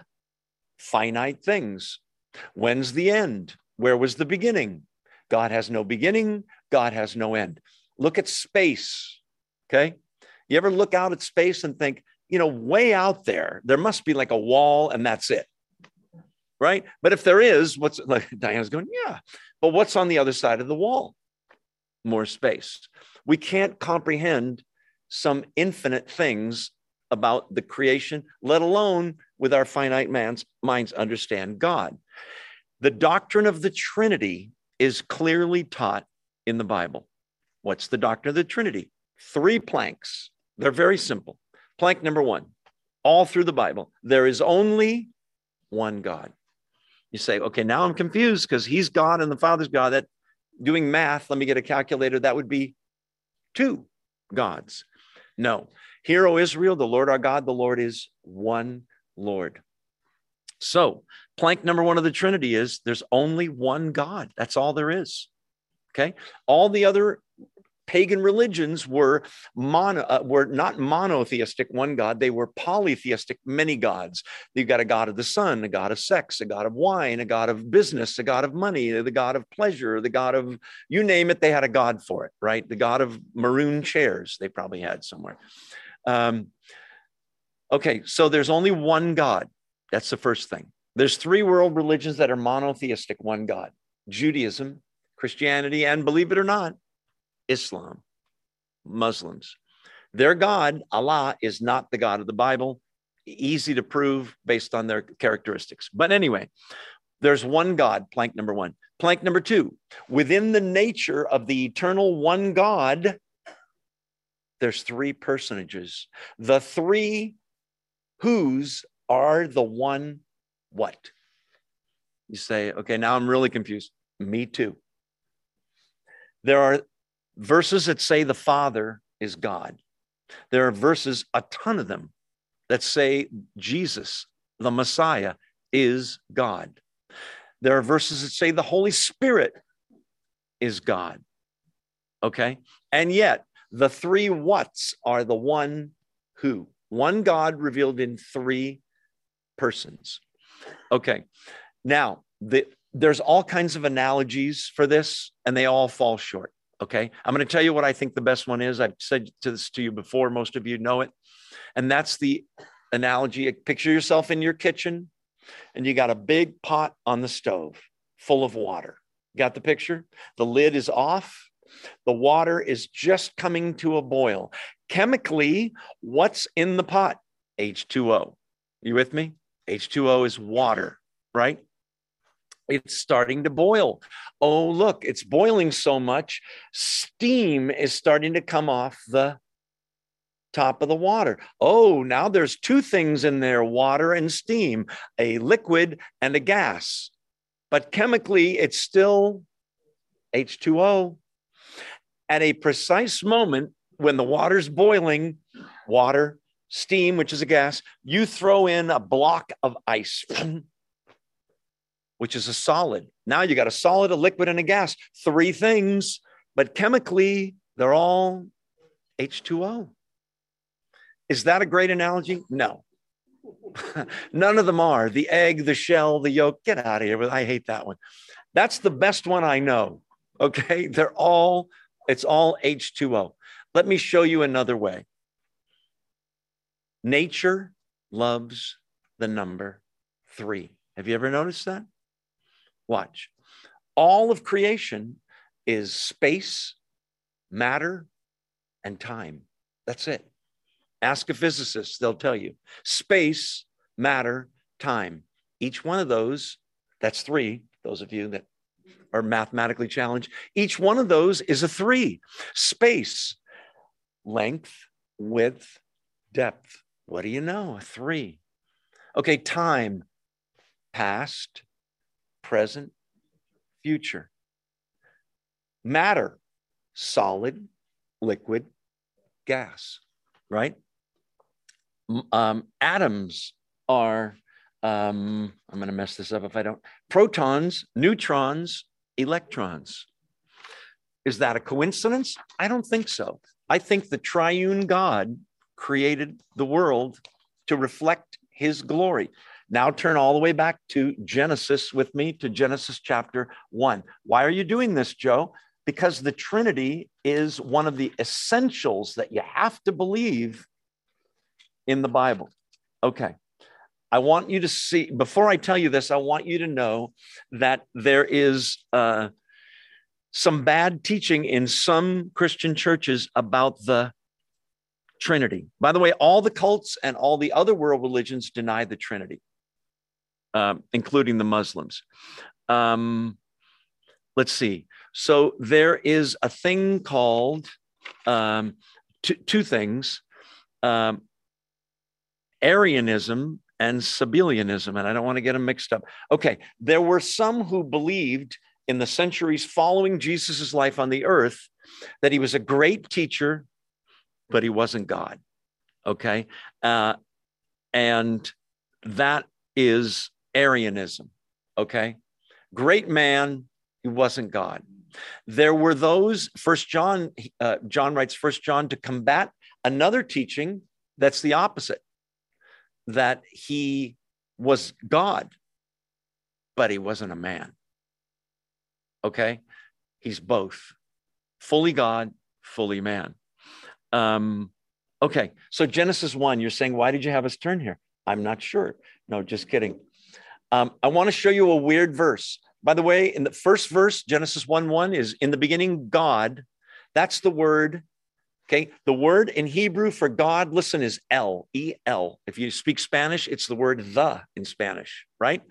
finite things. When's the end? Where was the beginning? God has no beginning. God has no end. Look at space, okay? You ever look out at space and think, you know, way out there, there must be like a wall and that's it, right? But if there is, what's, like Diana's going, yeah, but what's on the other side of the wall? More space. We can't comprehend some infinite things about the creation, let alone with our finite man's minds understand God. The doctrine of the Trinity is clearly taught in the Bible. What's the doctrine of the Trinity? Three planks. They're very simple. Plank number one, all through the Bible, there is only one God. You say, okay, now I'm confused because he's God and the Father's God. That, doing math, let me get a calculator. That would be two gods. No. Hear, O Israel, the Lord our God, the Lord is one Lord. So plank number one of the Trinity is there's only one God. That's all there is. Okay. All the other pagan religions were mono, uh, were not monotheistic, one God. They were polytheistic, many gods. You've got a God of the sun, a God of sex, a God of wine, a God of business, a God of money, the God of pleasure, the God of, you name it, they had a God for it, right? The God of maroon chairs, they probably had somewhere. Um, okay, so there's only one God. That's the first thing. There's three world religions that are monotheistic, one God: Judaism, Christianity, and believe it or not, Islam, Muslims. Their God, Allah, is not the God of the Bible. Easy to prove based on their characteristics. But anyway, there's one God, plank number one. Plank number two, within the nature of the eternal one God, there's three personages. The three whos are the one what? You say, okay, now I'm really confused. Me too. There are verses that say the Father is God. There are verses, a ton of them, that say Jesus, the Messiah, is God. There are verses that say the Holy Spirit is God. Okay? And yet, the three whats are the one who. One God revealed in three persons. Okay. Now, the, there's all kinds of analogies for this, and they all fall short. Okay, I'm going to tell you what I think the best one is. I've said to this to you before. Most of you know it. And that's the analogy. Picture yourself in your kitchen and you got a big pot on the stove full of water. Got the picture? The lid is off. The water is just coming to a boil. Chemically, what's in the pot? H two O. You with me? H two O is water, right? It's starting to boil. Oh, look, it's boiling so much. Steam is starting to come off the top of the water. Oh, now there's two things in there, water and steam, a liquid and a gas. But chemically, it's still H two O. At a precise moment when the water's boiling, water, steam, which is a gas, you throw in a block of ice, which is a solid. Now you got a solid, a liquid, and a gas. Three things, but chemically, they're all H two O. Is that a great analogy? No. None of them are. The egg, the shell, the yolk, get out of here. I hate that one. That's the best one I know, okay? They're all, it's all H two O. Let me show you another way. Nature loves the number three. Have you ever noticed that? Watch. All of creation is space, matter, and time. That's it. Ask a physicist, they'll tell you. Space, matter, time. Each one of those, that's three, those of you that are mathematically challenged, each one of those is a three. Space, length, width, depth. What do you know? A three. Okay, time. Past, present, future. Matter, solid, liquid, gas, right? Um, atoms are, um, I'm going to mess this up if I don't, protons, neutrons, electrons. Is that a coincidence? I don't think so. I think the triune God created the world to reflect his glory. Now turn all the way back to Genesis with me, to Genesis chapter one. Why are you doing this, Joe? Because the Trinity is one of the essentials that you have to believe in the Bible. Okay, I want you to see, before I tell you this, I want you to know that there is uh, some bad teaching in some Christian churches about the Trinity. By the way, all the cults and all the other world religions deny the Trinity. Um, including the Muslims. Um, let's see. So there is a thing called, um, two things, um, Arianism and Sabellianism, and I don't want to get them mixed up. Okay, there were some who believed in the centuries following Jesus's life on the earth that he was a great teacher, but he wasn't God. Okay, uh, and that is Arianism. Okay, great man, he wasn't God. There were those. First John, uh, John writes First John to combat another teaching that's the opposite, that he was God, but he wasn't a man. Okay, he's both, fully God, fully man. Um, okay, so Genesis one, you're saying, why did you have us turn here? I'm not sure. No, just kidding. Um, I want to show you a weird verse. By the way, in the first verse, Genesis one one is, in the beginning, God. That's the word. Okay, the word in Hebrew for God, listen, is El, E L. If you speak Spanish, it's the word the in Spanish, right?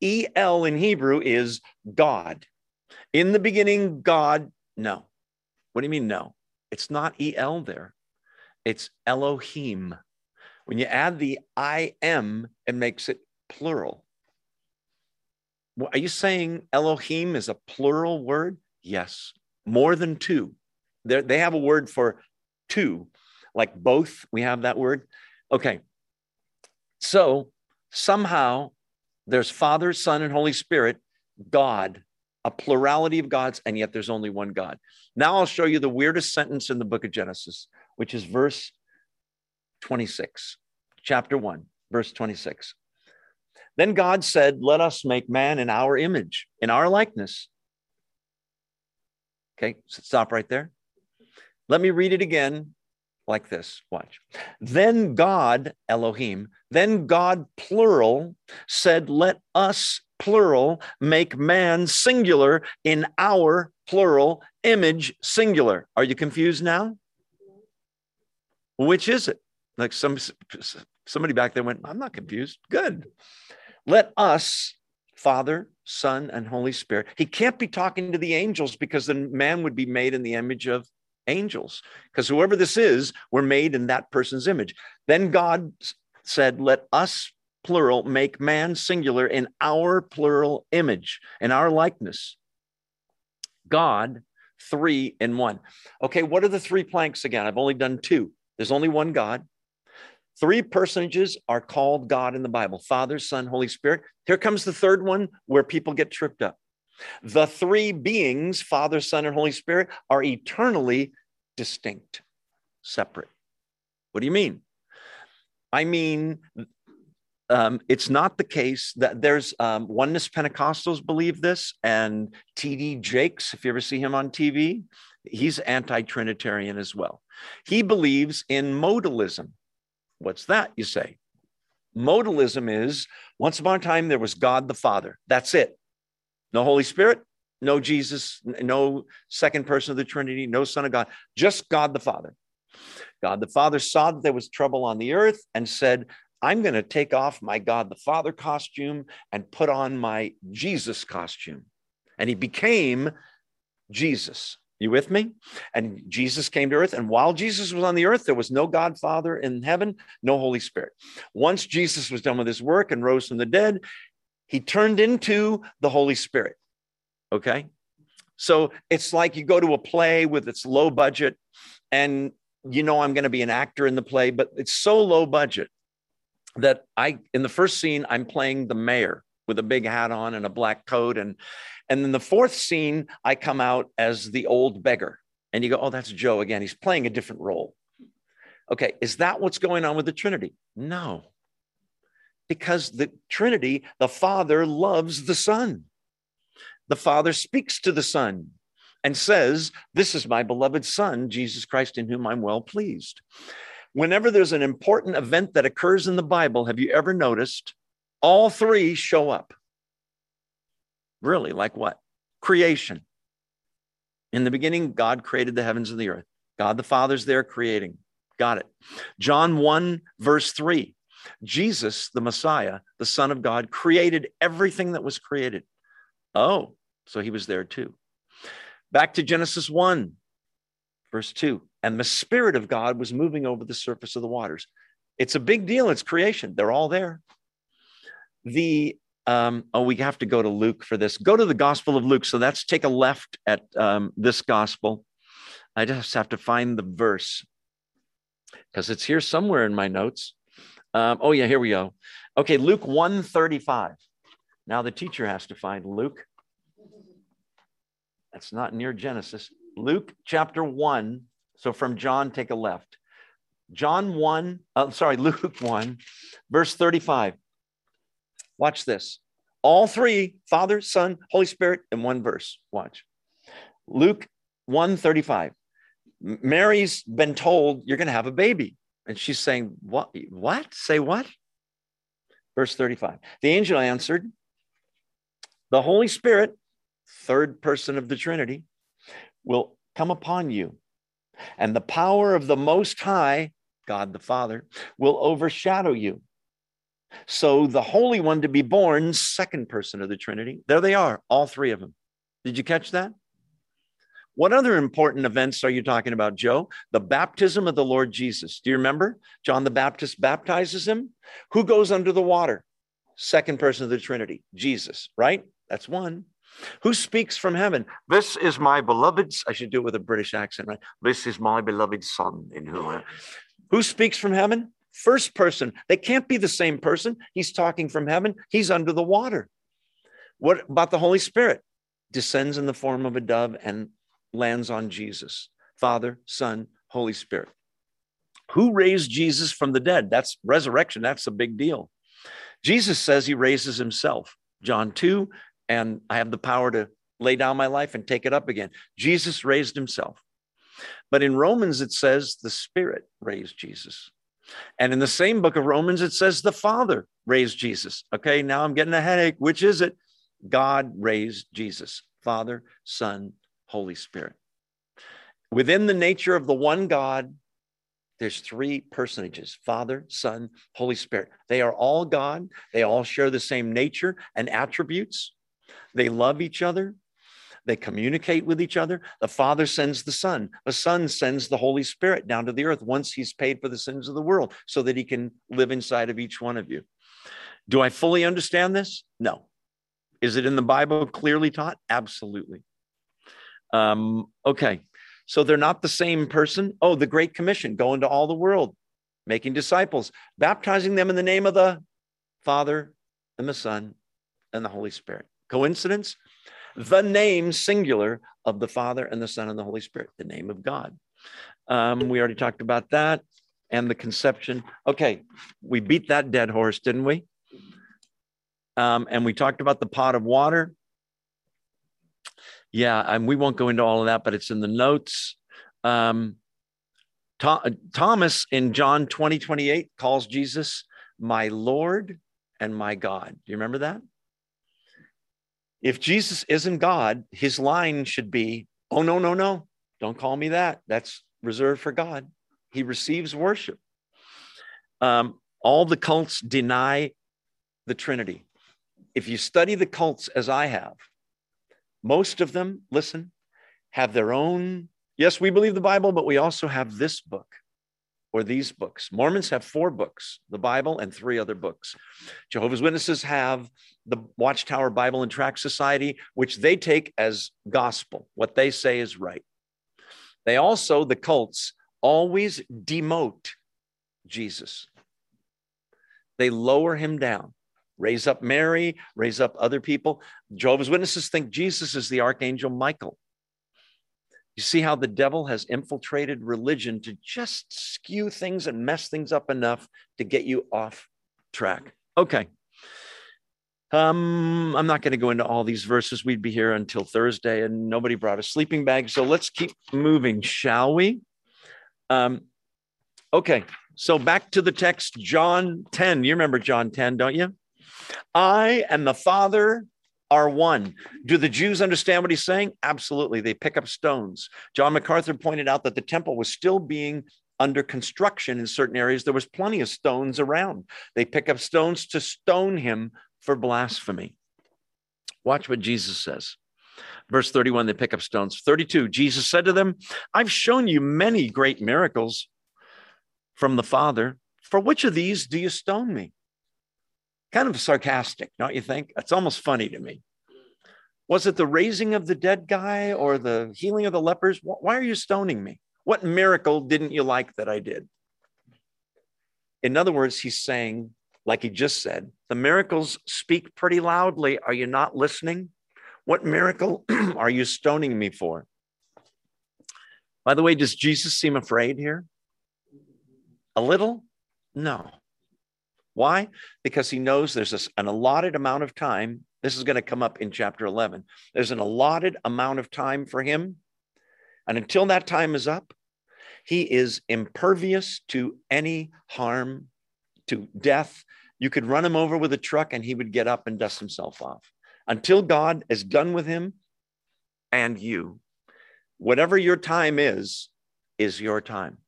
E L in Hebrew is God. In the beginning, God, no. What do you mean, no? It's not E L there. It's Elohim. When you add the I M, it makes it plural. Are you saying Elohim is a plural word? Yes, more than two. They're, they have a word for two, like both. We have that word. Okay. So somehow there's Father, Son, and Holy Spirit, God, a plurality of gods, and yet there's only one God. Now I'll show you the weirdest sentence in the book of Genesis, which is verse twenty-six, chapter one, verse twenty-six. Then God said, let us make man in our image, in our likeness. Okay, so stop right there. Let me read it again like this. Watch. Then God, Elohim, then God, plural, said, let us, plural, make man, singular, in our, plural, image, singular. Are you confused now? Which is it? Like some somebody back there went, I'm not confused. Good. Let us, Father, Son, and Holy Spirit. He can't be talking to the angels because then man would be made in the image of angels, because whoever this is, we're made in that person's image. Then God said, let us, plural, make man, singular, in our, plural, image, in our likeness. God, three in one. Okay, what are the three planks again? I've only done two. There's only one God. Three personages are called God in the Bible: Father, Son, Holy Spirit. Here comes the third one where people get tripped up. The three beings, Father, Son, and Holy Spirit, are eternally distinct, separate. What do you mean? I mean, um, it's not the case that there's um, oneness Pentecostals believe this, and T D Jakes, if you ever see him on T V, he's anti-Trinitarian as well. He believes in modalism. What's that, you say? Modalism is, once upon a time, there was God the Father. That's it. No Holy Spirit, no Jesus, no second person of the Trinity, no Son of God, just God the Father. God the Father saw that there was trouble on the earth and said, I'm going to take off my God the Father costume and put on my Jesus costume. And he became Jesus. You with me? And Jesus came to earth. And while Jesus was on the earth, there was no God Father in heaven, no Holy Spirit. Once Jesus was done with his work and rose from the dead, he turned into the Holy Spirit, okay? So it's like you go to a play with its low budget, and you know I'm going to be an actor in the play, but it's so low budget that I, in the first scene, I'm playing the mayor with a big hat on and a black coat, and and then the fourth scene, I come out as the old beggar, and you go, oh, that's Joe again. He's playing a different role. Okay, is that what's going on with the Trinity? No. Because the Trinity, the Father loves the Son. The Father speaks to the Son and says, this is my beloved Son, Jesus Christ, in whom I'm well pleased. Whenever there's an important event that occurs in the Bible, have you ever noticed all three show up? Really, like what? Creation. In the beginning, God created the heavens and the earth. God the Father's there creating. Got it. John one, verse three. Jesus, the Messiah, the Son of God, created everything that was created. Oh, so he was there too. Back to Genesis one, verse two. And the Spirit of God was moving over the surface of the waters. It's a big deal. It's creation. They're all there. the, um, oh, we have to go to Luke for this. Go to the Gospel of Luke. So that's take a left at um, this Gospel. I just have to find the verse because it's here somewhere in my notes. Um, oh, yeah, here we go. Okay, Luke one thirty-five. Now the teacher has to find Luke. That's not near Genesis. Luke chapter one. So from John, take a left. John one, uh, sorry, Luke one, verse thirty-five. Watch this. All three, Father, Son, Holy Spirit, in one verse. Watch. Luke one thirty-five. Mary's been told, you're going to have a baby. And she's saying, what? What? Say what? Verse thirty-five. The angel answered, the Holy Spirit, third person of the Trinity, will come upon you. And the power of the Most High, God the Father, will overshadow you. So the Holy One to be born, second person of the Trinity, there they are, all three of them. Did you catch that? What other important events are you talking about, Joe? The baptism of the Lord Jesus. Do you remember? John the Baptist baptizes him. Who goes under the water? Second person of the Trinity, Jesus, right? That's one. Who speaks from heaven? This is my beloved. I should do it with a British accent, right? This is my beloved son in whom I am. Who speaks from heaven? First person. They can't be the same person. He's talking from heaven. He's under the water. What about the Holy Spirit? Descends in the form of a dove and lands on Jesus. Father, Son, Holy Spirit. Who raised Jesus from the dead? That's resurrection. That's a big deal. Jesus says he raises himself. John two. And I have the power to lay down my life and take it up again. Jesus raised himself. But in Romans, it says the Spirit raised Jesus. And in the same book of Romans, it says the Father raised Jesus. Okay, now I'm getting a headache. Which is it? God raised Jesus. Father, Son, Holy Spirit. Within the nature of the one God, there's three personages, Father, Son, Holy Spirit. They are all God. They all share the same nature and attributes. They love each other. They communicate with each other. The Father sends the Son. The Son sends the Holy Spirit down to the earth once he's paid for the sins of the world so that he can live inside of each one of you. Do I fully understand this? No. Is it in the Bible clearly taught? Absolutely. Um, okay. So they're not the same person. Oh, the Great Commission, go into all the world, making disciples, baptizing them in the name of the Father and the Son and the Holy Spirit. Coincidence? The name singular of the Father and the Son and the Holy Spirit, the name of God. Um, we already talked about that and the conception. Okay, we beat that dead horse, didn't we? Um, and we talked about the pot of water. Yeah, and we won't go into all of that, but it's in the notes. Um, Th- Thomas in John twenty, twenty-eight calls Jesus my Lord and my God. Do you remember that? If Jesus isn't God, his line should be, oh, no, no, no, don't call me that. That's reserved for God. He receives worship. Um, all the cults deny the Trinity. If you study the cults as I have, most of them, listen, have their own. Yes, we believe the Bible, but we also have this book or these books. Mormons have four books, the Bible and three other books. Jehovah's Witnesses have the Watchtower Bible and Tract Society, which they take as gospel. What they say is right. They also, the cults, always demote Jesus. They lower him down, raise up Mary, raise up other people. Jehovah's Witnesses think Jesus is the Archangel Michael. You see how the devil has infiltrated religion to just skew things and mess things up enough to get you off track. Okay. Um, I'm not going to go into all these verses. We'd be here until Thursday and nobody brought a sleeping bag. So let's keep moving, shall we? Um, okay. So back to the text, John ten. You remember John ten, don't you? I and the Father are one. Do the Jews understand what he's saying? Absolutely. They pick up stones. John MacArthur pointed out that the temple was still being under construction in certain areas. There was plenty of stones around. They pick up stones to stone him for blasphemy. Watch what Jesus says. Verse thirty-one, they pick up stones. thirty-two, Jesus said to them, I've shown you many great miracles from the Father. For which of these do you stone me? Kind of sarcastic, don't you think? It's almost funny to me. Was it the raising of the dead guy or the healing of the lepers? Why are you stoning me? What miracle didn't you like that I did? In other words, he's saying, like he just said, the miracles speak pretty loudly. Are you not listening? What miracle are you stoning me for? By the way, does Jesus seem afraid here? A little? No. Why? Because he knows there's an allotted amount of time. This is going to come up in chapter eleven. There's an allotted amount of time for him. And until that time is up, he is impervious to any harm, to death. You could run him over with a truck and he would get up and dust himself off. Until God is done with him and you, whatever your time is, is your time.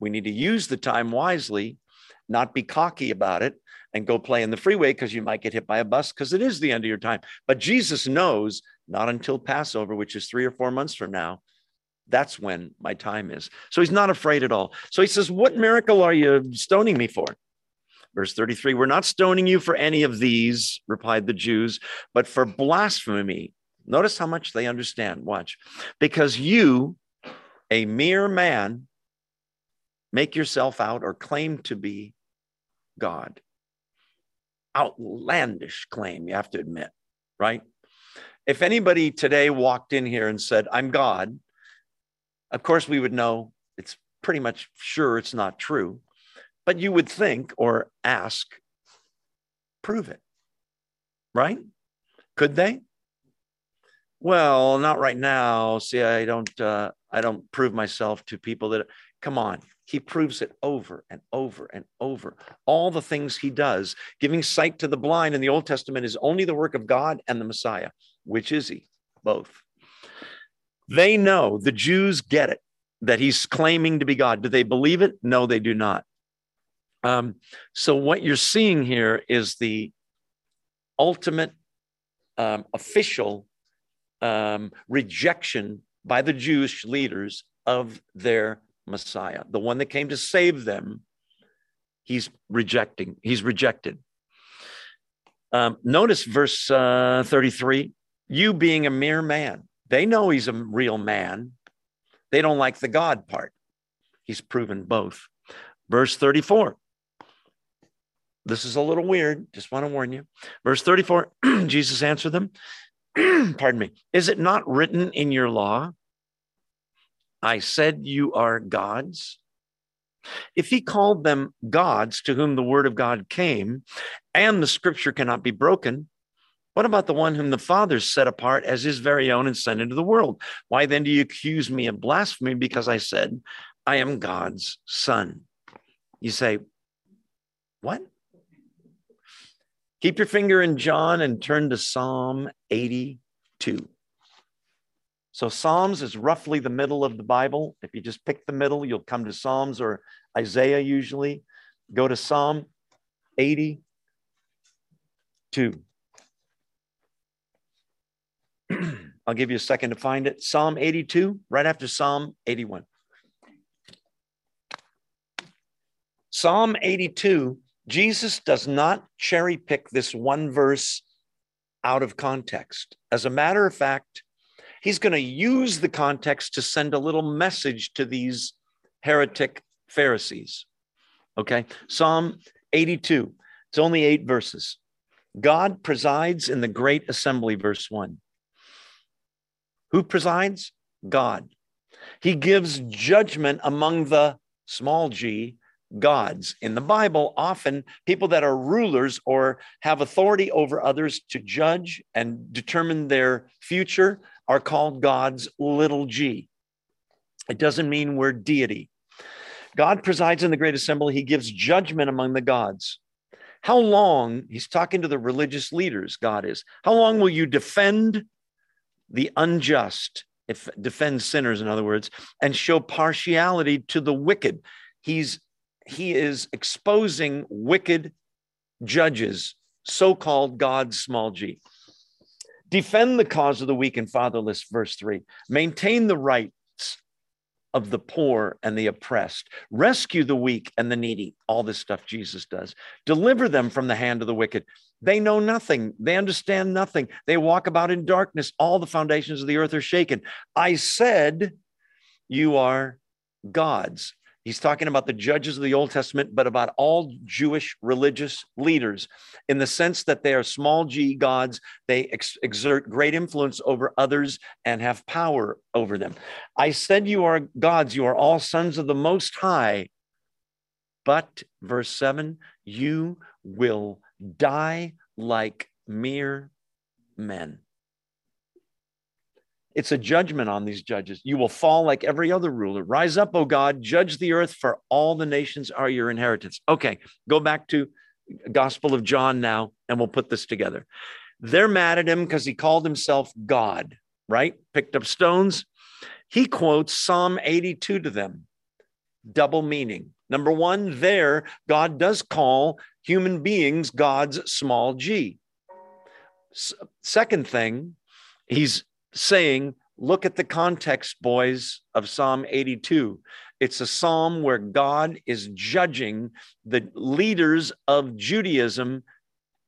We need to use the time wisely, not be cocky about it and go play in the freeway because you might get hit by a bus because it is the end of your time. But Jesus knows not until Passover, which is three or four months from now, that's when my time is. So he's not afraid at all. So he says, what miracle are you stoning me for? Verse thirty-three, we're not stoning you for any of these, replied the Jews, but for blasphemy. Notice how much they understand. Watch. Because you, a mere man, make yourself out or claim to be God. Outlandish claim, you have to admit, right? If anybody today walked in here and said, I'm God, of course, we would know it's pretty much sure it's not true, but you would think or ask, prove it, right? Could they? Well, not right now. See, I don't, uh, I don't prove myself to people that, come on. He proves it over and over and over. All the things he does, giving sight to the blind in the Old Testament is only the work of God and the Messiah, which is he, both. They know, the Jews get it, that he's claiming to be God. Do they believe it? No, they do not. Um, so what you're seeing here is the ultimate um, official um, rejection by the Jewish leaders of their Messiah. The one that came to save them, he's rejecting. He's rejected. Um, notice verse uh, thirty-three, you being a mere man. They know he's a real man. They don't like the God part. He's proven both. Verse thirty-four. This is a little weird. Just want to warn you. Verse thirty-four, Jesus answered them. Pardon me. Is it not written in your law? I said you are gods. If he called them gods to whom the word of God came and the scripture cannot be broken, what about the one whom the Father set apart as his very own and sent into the world? Why then do you accuse me of blasphemy because I said, I am God's son? You say, what? Keep your finger in John and turn to Psalm eighty-two. So Psalms is roughly the middle of the Bible. If you just pick the middle, you'll come to Psalms or Isaiah usually. Go to Psalm eighty-two. I'll give you a second to find it. Psalm eighty-two, right after Psalm eighty-one. Psalm eighty-two, Jesus does not cherry pick this one verse out of context. As a matter of fact, he's going to use the context to send a little message to these heretic Pharisees. Okay, Psalm eighty-two, it's only eight verses. God presides in the great assembly, verse one. Who presides? God. He gives judgment among the small g gods. In the Bible, often people that are rulers or have authority over others to judge and determine their future are called gods, little g. It doesn't mean we're deity. God presides in the great assembly. He gives judgment among the gods. How long, he's talking to the religious leaders, God is, how long will you defend the unjust, if defend sinners, in other words, and show partiality to the wicked? He's, he is exposing wicked judges, so-called God's small g. Defend the cause of the weak and fatherless, verse three. Maintain the rights of the poor and the oppressed. Rescue the weak and the needy. All this stuff Jesus does. Deliver them from the hand of the wicked. They know nothing. They understand nothing. They walk about in darkness. All the foundations of the earth are shaken. I said, you are gods. He's talking about the judges of the Old Testament, but about all Jewish religious leaders in the sense that they are small g gods. They ex- exert great influence over others and have power over them. I said, you are gods. You are all sons of the Most High. But verse seven, you will die like mere men. It's a judgment on these judges. You will fall like every other ruler. Rise up, O God, judge the earth, for all the nations are your inheritance. Okay, go back to Gospel of John now, and we'll put this together. They're mad at him because he called himself God, right? Picked up stones. He quotes Psalm eighty-two to them. Double meaning. Number one, there, God does call human beings gods, small g. S- second thing, he's saying, look at the context, boys, of Psalm eighty-two. It's a psalm where God is judging the leaders of Judaism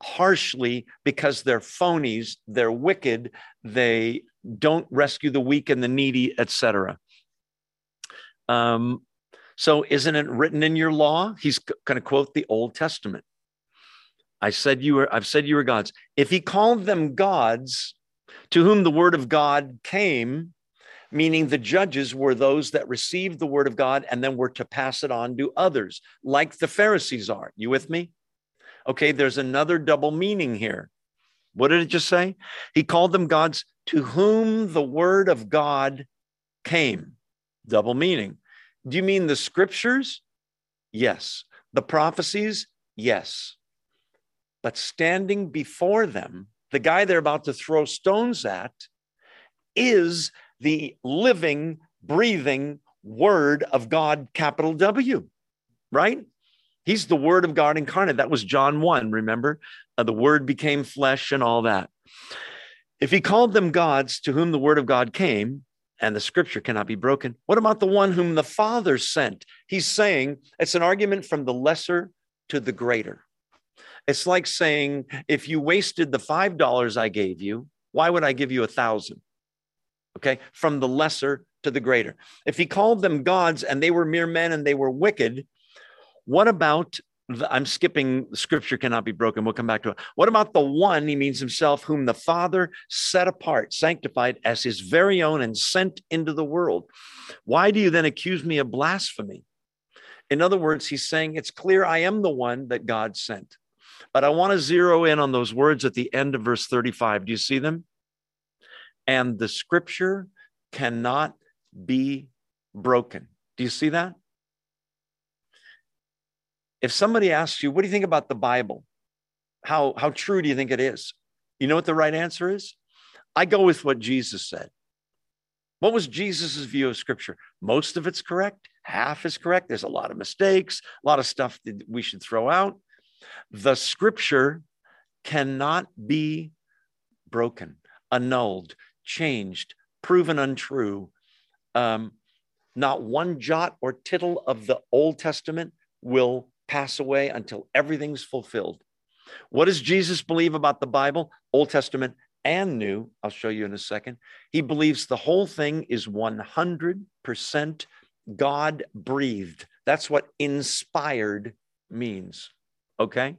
harshly because they're phonies, they're wicked, they don't rescue the weak and the needy, et cetera. Um, so isn't it written in your law? He's going to quote the Old Testament. I said you were, I've said you were gods. If he called them gods, to whom the word of God came, meaning the judges were those that received the word of God and then were to pass it on to others, like the Pharisees are. You with me? Okay, there's another double meaning here. What did it just say? He called them gods to whom the word of God came. Double meaning. Do you mean the scriptures? Yes. The prophecies? Yes. But standing before them, the guy they're about to throw stones at is the living, breathing word of God, capital W, right? He's the word of God incarnate. That was John one, remember? Uh, the word became flesh and all that. If he called them gods to whom the word of God came, and the scripture cannot be broken, what about the one whom the Father sent? He's saying it's an argument from the lesser to the greater. It's like saying, if you wasted the five dollars I gave you, why would I give you a thousand? Okay, from the lesser to the greater. If he called them gods and they were mere men and they were wicked, what about, the, I'm skipping, scripture cannot be broken, we'll come back to it. What about the one, he means himself, whom the Father set apart, sanctified as his very own and sent into the world? Why do you then accuse me of blasphemy? In other words, he's saying, it's clear I am the one that God sent. But I want to zero in on those words at the end of verse thirty-five. Do you see them? And the scripture cannot be broken. Do you see that? If somebody asks you, what do you think about the Bible? How, how true do you think it is? You know what the right answer is? I go with what Jesus said. What was Jesus's view of scripture? Most of it's correct. Half is correct. There's a lot of mistakes, a lot of stuff that we should throw out. The scripture cannot be broken, annulled, changed, proven untrue. Um, not one jot or tittle of the Old Testament will pass away until everything's fulfilled. What does Jesus believe about the Bible, Old Testament and New? I'll show you in a second. He believes the whole thing is one hundred percent God breathed. That's what inspired means. Okay,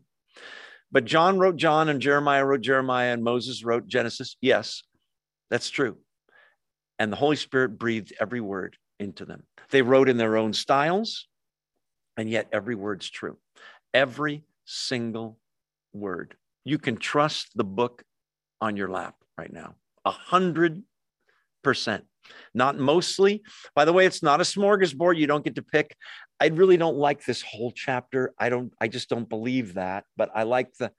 but John wrote John and Jeremiah wrote Jeremiah and Moses wrote Genesis. Yes, that's true. And the Holy Spirit breathed every word into them. They wrote in their own styles, and yet every word's true. Every single word. You can trust the book on your lap right now. A hundred percent. Not mostly. By the way, it's not a smorgasbord. You don't get to pick. I really don't like this whole chapter. I don't, I just don't believe that, but I like the,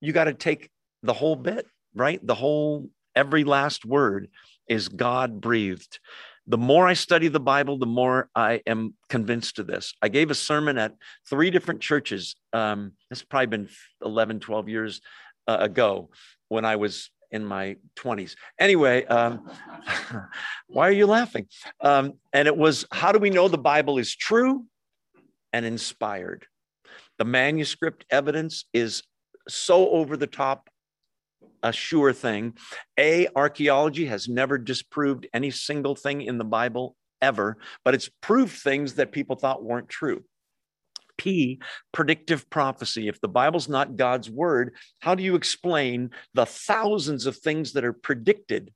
you got to take the whole bit, right? The whole, every last word is God breathed. The more I study the Bible, the more I am convinced of this. I gave a sermon at three different churches. Um, it's probably been eleven, twelve years uh, ago when I was in my twenties. Anyway, um, why are you laughing? Um, and it was, how do we know the Bible is true and inspired? The manuscript evidence is so over the top, a sure thing. A, archaeology has never disproved any single thing in the Bible ever, but it's proved things that people thought weren't true. P, predictive prophecy. If the Bible's not God's word, how do you explain the thousands of things that are predicted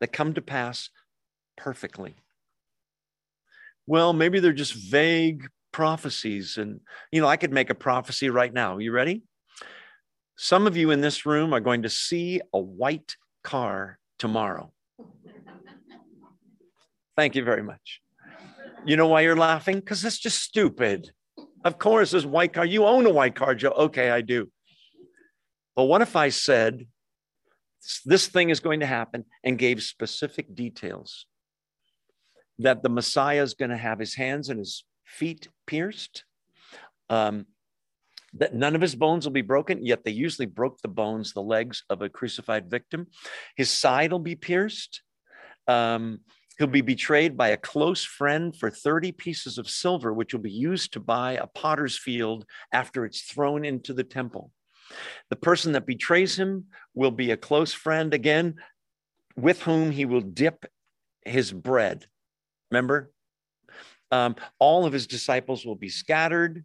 that come to pass perfectly? Well, maybe they're just vague prophecies. And, you know, I could make a prophecy right now. You ready? Some of you in this room are going to see a white car tomorrow. Thank you very much. You know why you're laughing? Because that's just stupid. Of course, there's a white car. You own a white car, Joe. Okay, I do. But what if I said, this thing is going to happen, and gave specific details? That the Messiah is going to have his hands and his feet pierced. Um, that none of his bones will be broken, yet they usually broke the bones, the legs of a crucified victim. His side will be pierced. Um, He'll be betrayed by a close friend for thirty pieces of silver, which will be used to buy a potter's field after it's thrown into the temple. The person that betrays him will be a close friend again, with whom he will dip his bread. Remember? Um, all of his disciples will be scattered.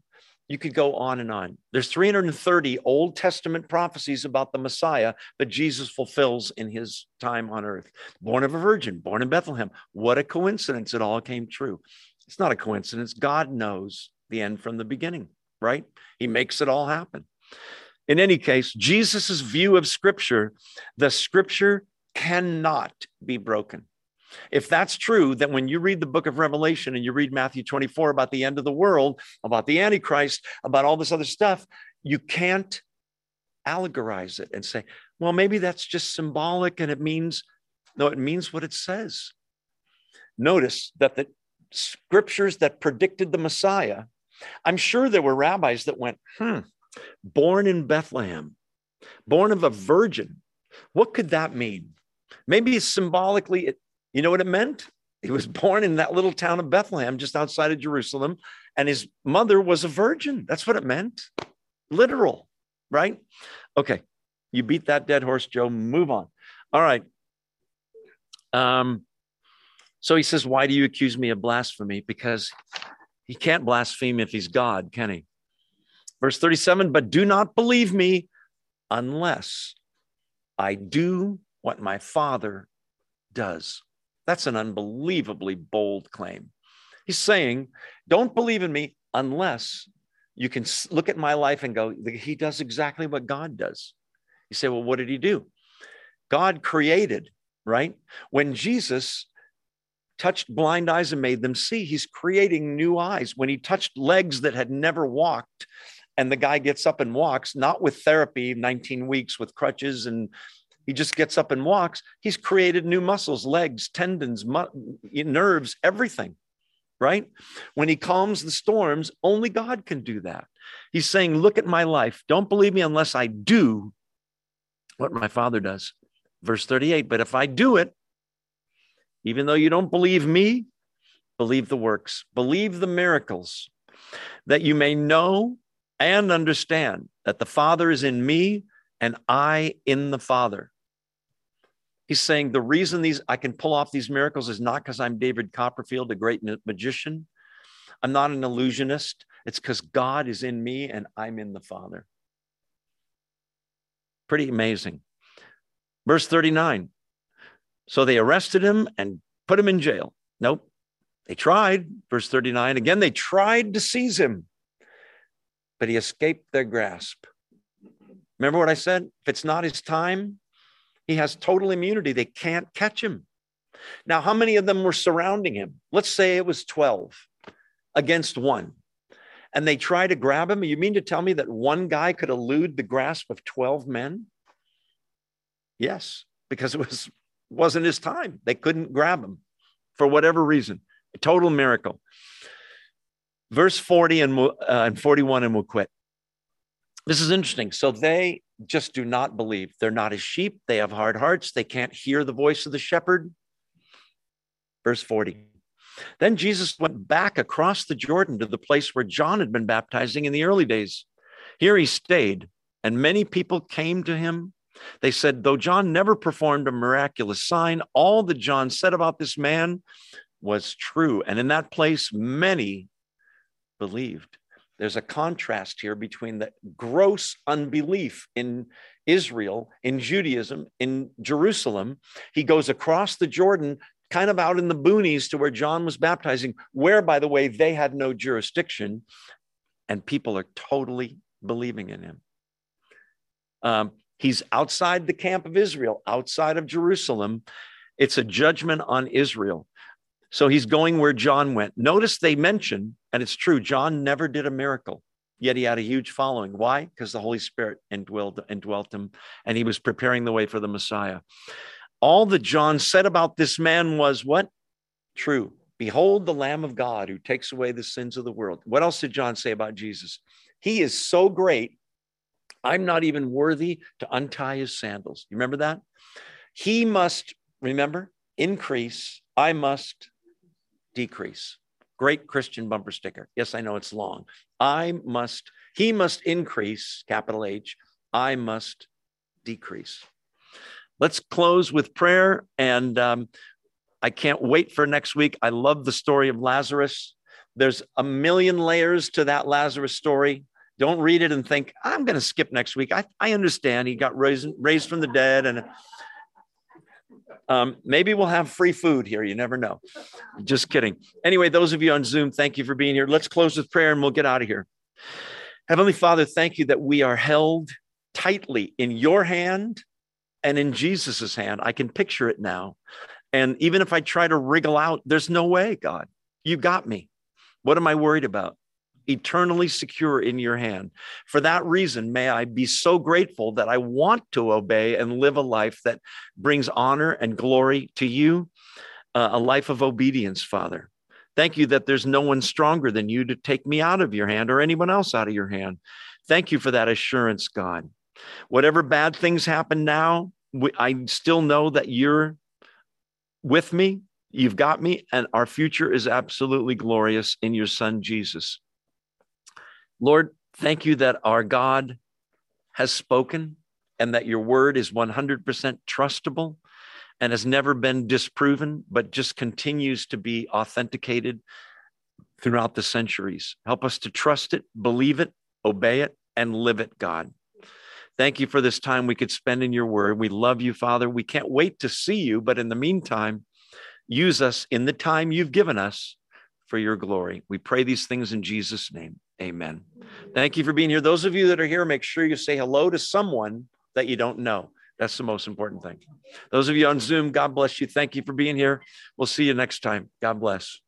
You could go on and on. There's three hundred thirty Old Testament prophecies about the Messiah that Jesus fulfills in his time on earth. Born of a virgin, born in Bethlehem. What a coincidence. It all came true. It's not a coincidence. God knows the end from the beginning, right? He makes it all happen. In any case, Jesus's view of Scripture, the Scripture cannot be broken. If that's true, then when you read the book of Revelation and you read Matthew twenty-four about the end of the world, about the Antichrist, about all this other stuff, you can't allegorize it and say, well, maybe that's just symbolic and it means, no, it means what it says. Notice that the scriptures that predicted the Messiah, I'm sure there were rabbis that went, hmm, born in Bethlehem, born of a virgin. What could that mean? Maybe it's symbolically, it, you know what it meant? He was born in that little town of Bethlehem, just outside of Jerusalem, and his mother was a virgin. That's what it meant. Literal, right? Okay, you beat that dead horse, Joe. Move on. All right. Um, so he says, why do you accuse me of blasphemy? Because he can't blaspheme if he's God, can he? Verse thirty-seven, but do not believe me unless I do what my Father does. That's an unbelievably bold claim. He's saying, don't believe in me unless you can look at my life and go, he does exactly what God does. You say, well, what did he do? God created, right? When Jesus touched blind eyes and made them see, he's creating new eyes. When he touched legs that had never walked and the guy gets up and walks, not with therapy, nineteen weeks with crutches and he just gets up and walks. He's created new muscles, legs, tendons, mu- nerves, everything, right? When he calms the storms, only God can do that. He's saying, look at my life. Don't believe me unless I do what my Father does. Verse thirty-eight, but if I do it, even though you don't believe me, believe the works, believe the miracles, that you may know and understand that the Father is in me and I in the Father. He's saying the reason these I can pull off these miracles is not because I'm David Copperfield, a great magician. I'm not an illusionist. It's because God is in me and I'm in the Father. Pretty amazing. Verse thirty-nine. So they arrested him and put him in jail. Nope. They tried. Verse thirty-nine. Again, they tried to seize him, but he escaped their grasp. Remember what I said? If it's not his time, he has total immunity. They can't catch him. Now, how many of them were surrounding him? Let's say it was twelve against one. And they try to grab him. You mean to tell me that one guy could elude the grasp of twelve men? Yes, because it was, wasn't his time. They couldn't grab him for whatever reason. A total miracle. Verse forty and, uh, and forty-one, and we'll quit. This is interesting. So they just do not believe. They're not as sheep. They have hard hearts. They can't hear the voice of the shepherd. Verse forty. Then Jesus went back across the Jordan to the place where John had been baptizing in the early days. Here he stayed, and many people came to him. They said, though John never performed a miraculous sign, all that John said about this man was true. And in that place, many believed. There's a contrast here between the gross unbelief in Israel, in Judaism, in Jerusalem. He goes across the Jordan, kind of out in the boonies to where John was baptizing, where, by the way, they had no jurisdiction, and people are totally believing in him. Um, he's outside the camp of Israel, outside of Jerusalem. It's a judgment on Israel. So he's going where John went. Notice they mention, and it's true, John never did a miracle, yet he had a huge following. Why? Because the Holy Spirit indwelled, indwelt him, and he was preparing the way for the Messiah. All that John said about this man was what? True. Behold, the Lamb of God who takes away the sins of the world. What else did John say about Jesus? He is so great, I'm not even worthy to untie his sandals. You remember that? He must, remember, increase. I must decrease. Great Christian bumper sticker. Yes, I know it's long. I must, he must increase, capital H. I must decrease. Let's close with prayer. And um, I can't wait for next week. I love the story of Lazarus. There's a million layers to that Lazarus story. Don't read it and think, I'm going to skip next week. I, I understand he got raised, raised from the dead, and Um, maybe we'll have free food here. You never know. Just kidding. Anyway, those of you on Zoom, thank you for being here. Let's close with prayer and we'll get out of here. Heavenly Father, thank you that we are held tightly in your hand and in Jesus's hand. I can picture it now. And even if I try to wriggle out, there's no way, God. You got me. What am I worried about? Eternally secure in your hand. For that reason, may I be so grateful that I want to obey and live a life that brings honor and glory to you, uh, a life of obedience, Father. Thank you that there's no one stronger than you to take me out of your hand or anyone else out of your hand. Thank you for that assurance, God. Whatever bad things happen now, we, I still know that you're with me, you've got me, and our future is absolutely glorious in your Son, Jesus. Lord, thank you that our God has spoken and that your word is one hundred percent trustable and has never been disproven, but just continues to be authenticated throughout the centuries. Help us to trust it, believe it, obey it, and live it, God. Thank you for this time we could spend in your word. We love you, Father. We can't wait to see you, but in the meantime, use us in the time you've given us for your glory. We pray these things in Jesus' name. Amen. Thank you for being here. Those of you that are here, make sure you say hello to someone that you don't know. That's the most important thing. Those of you on Zoom, God bless you. Thank you for being here. We'll see you next time. God bless.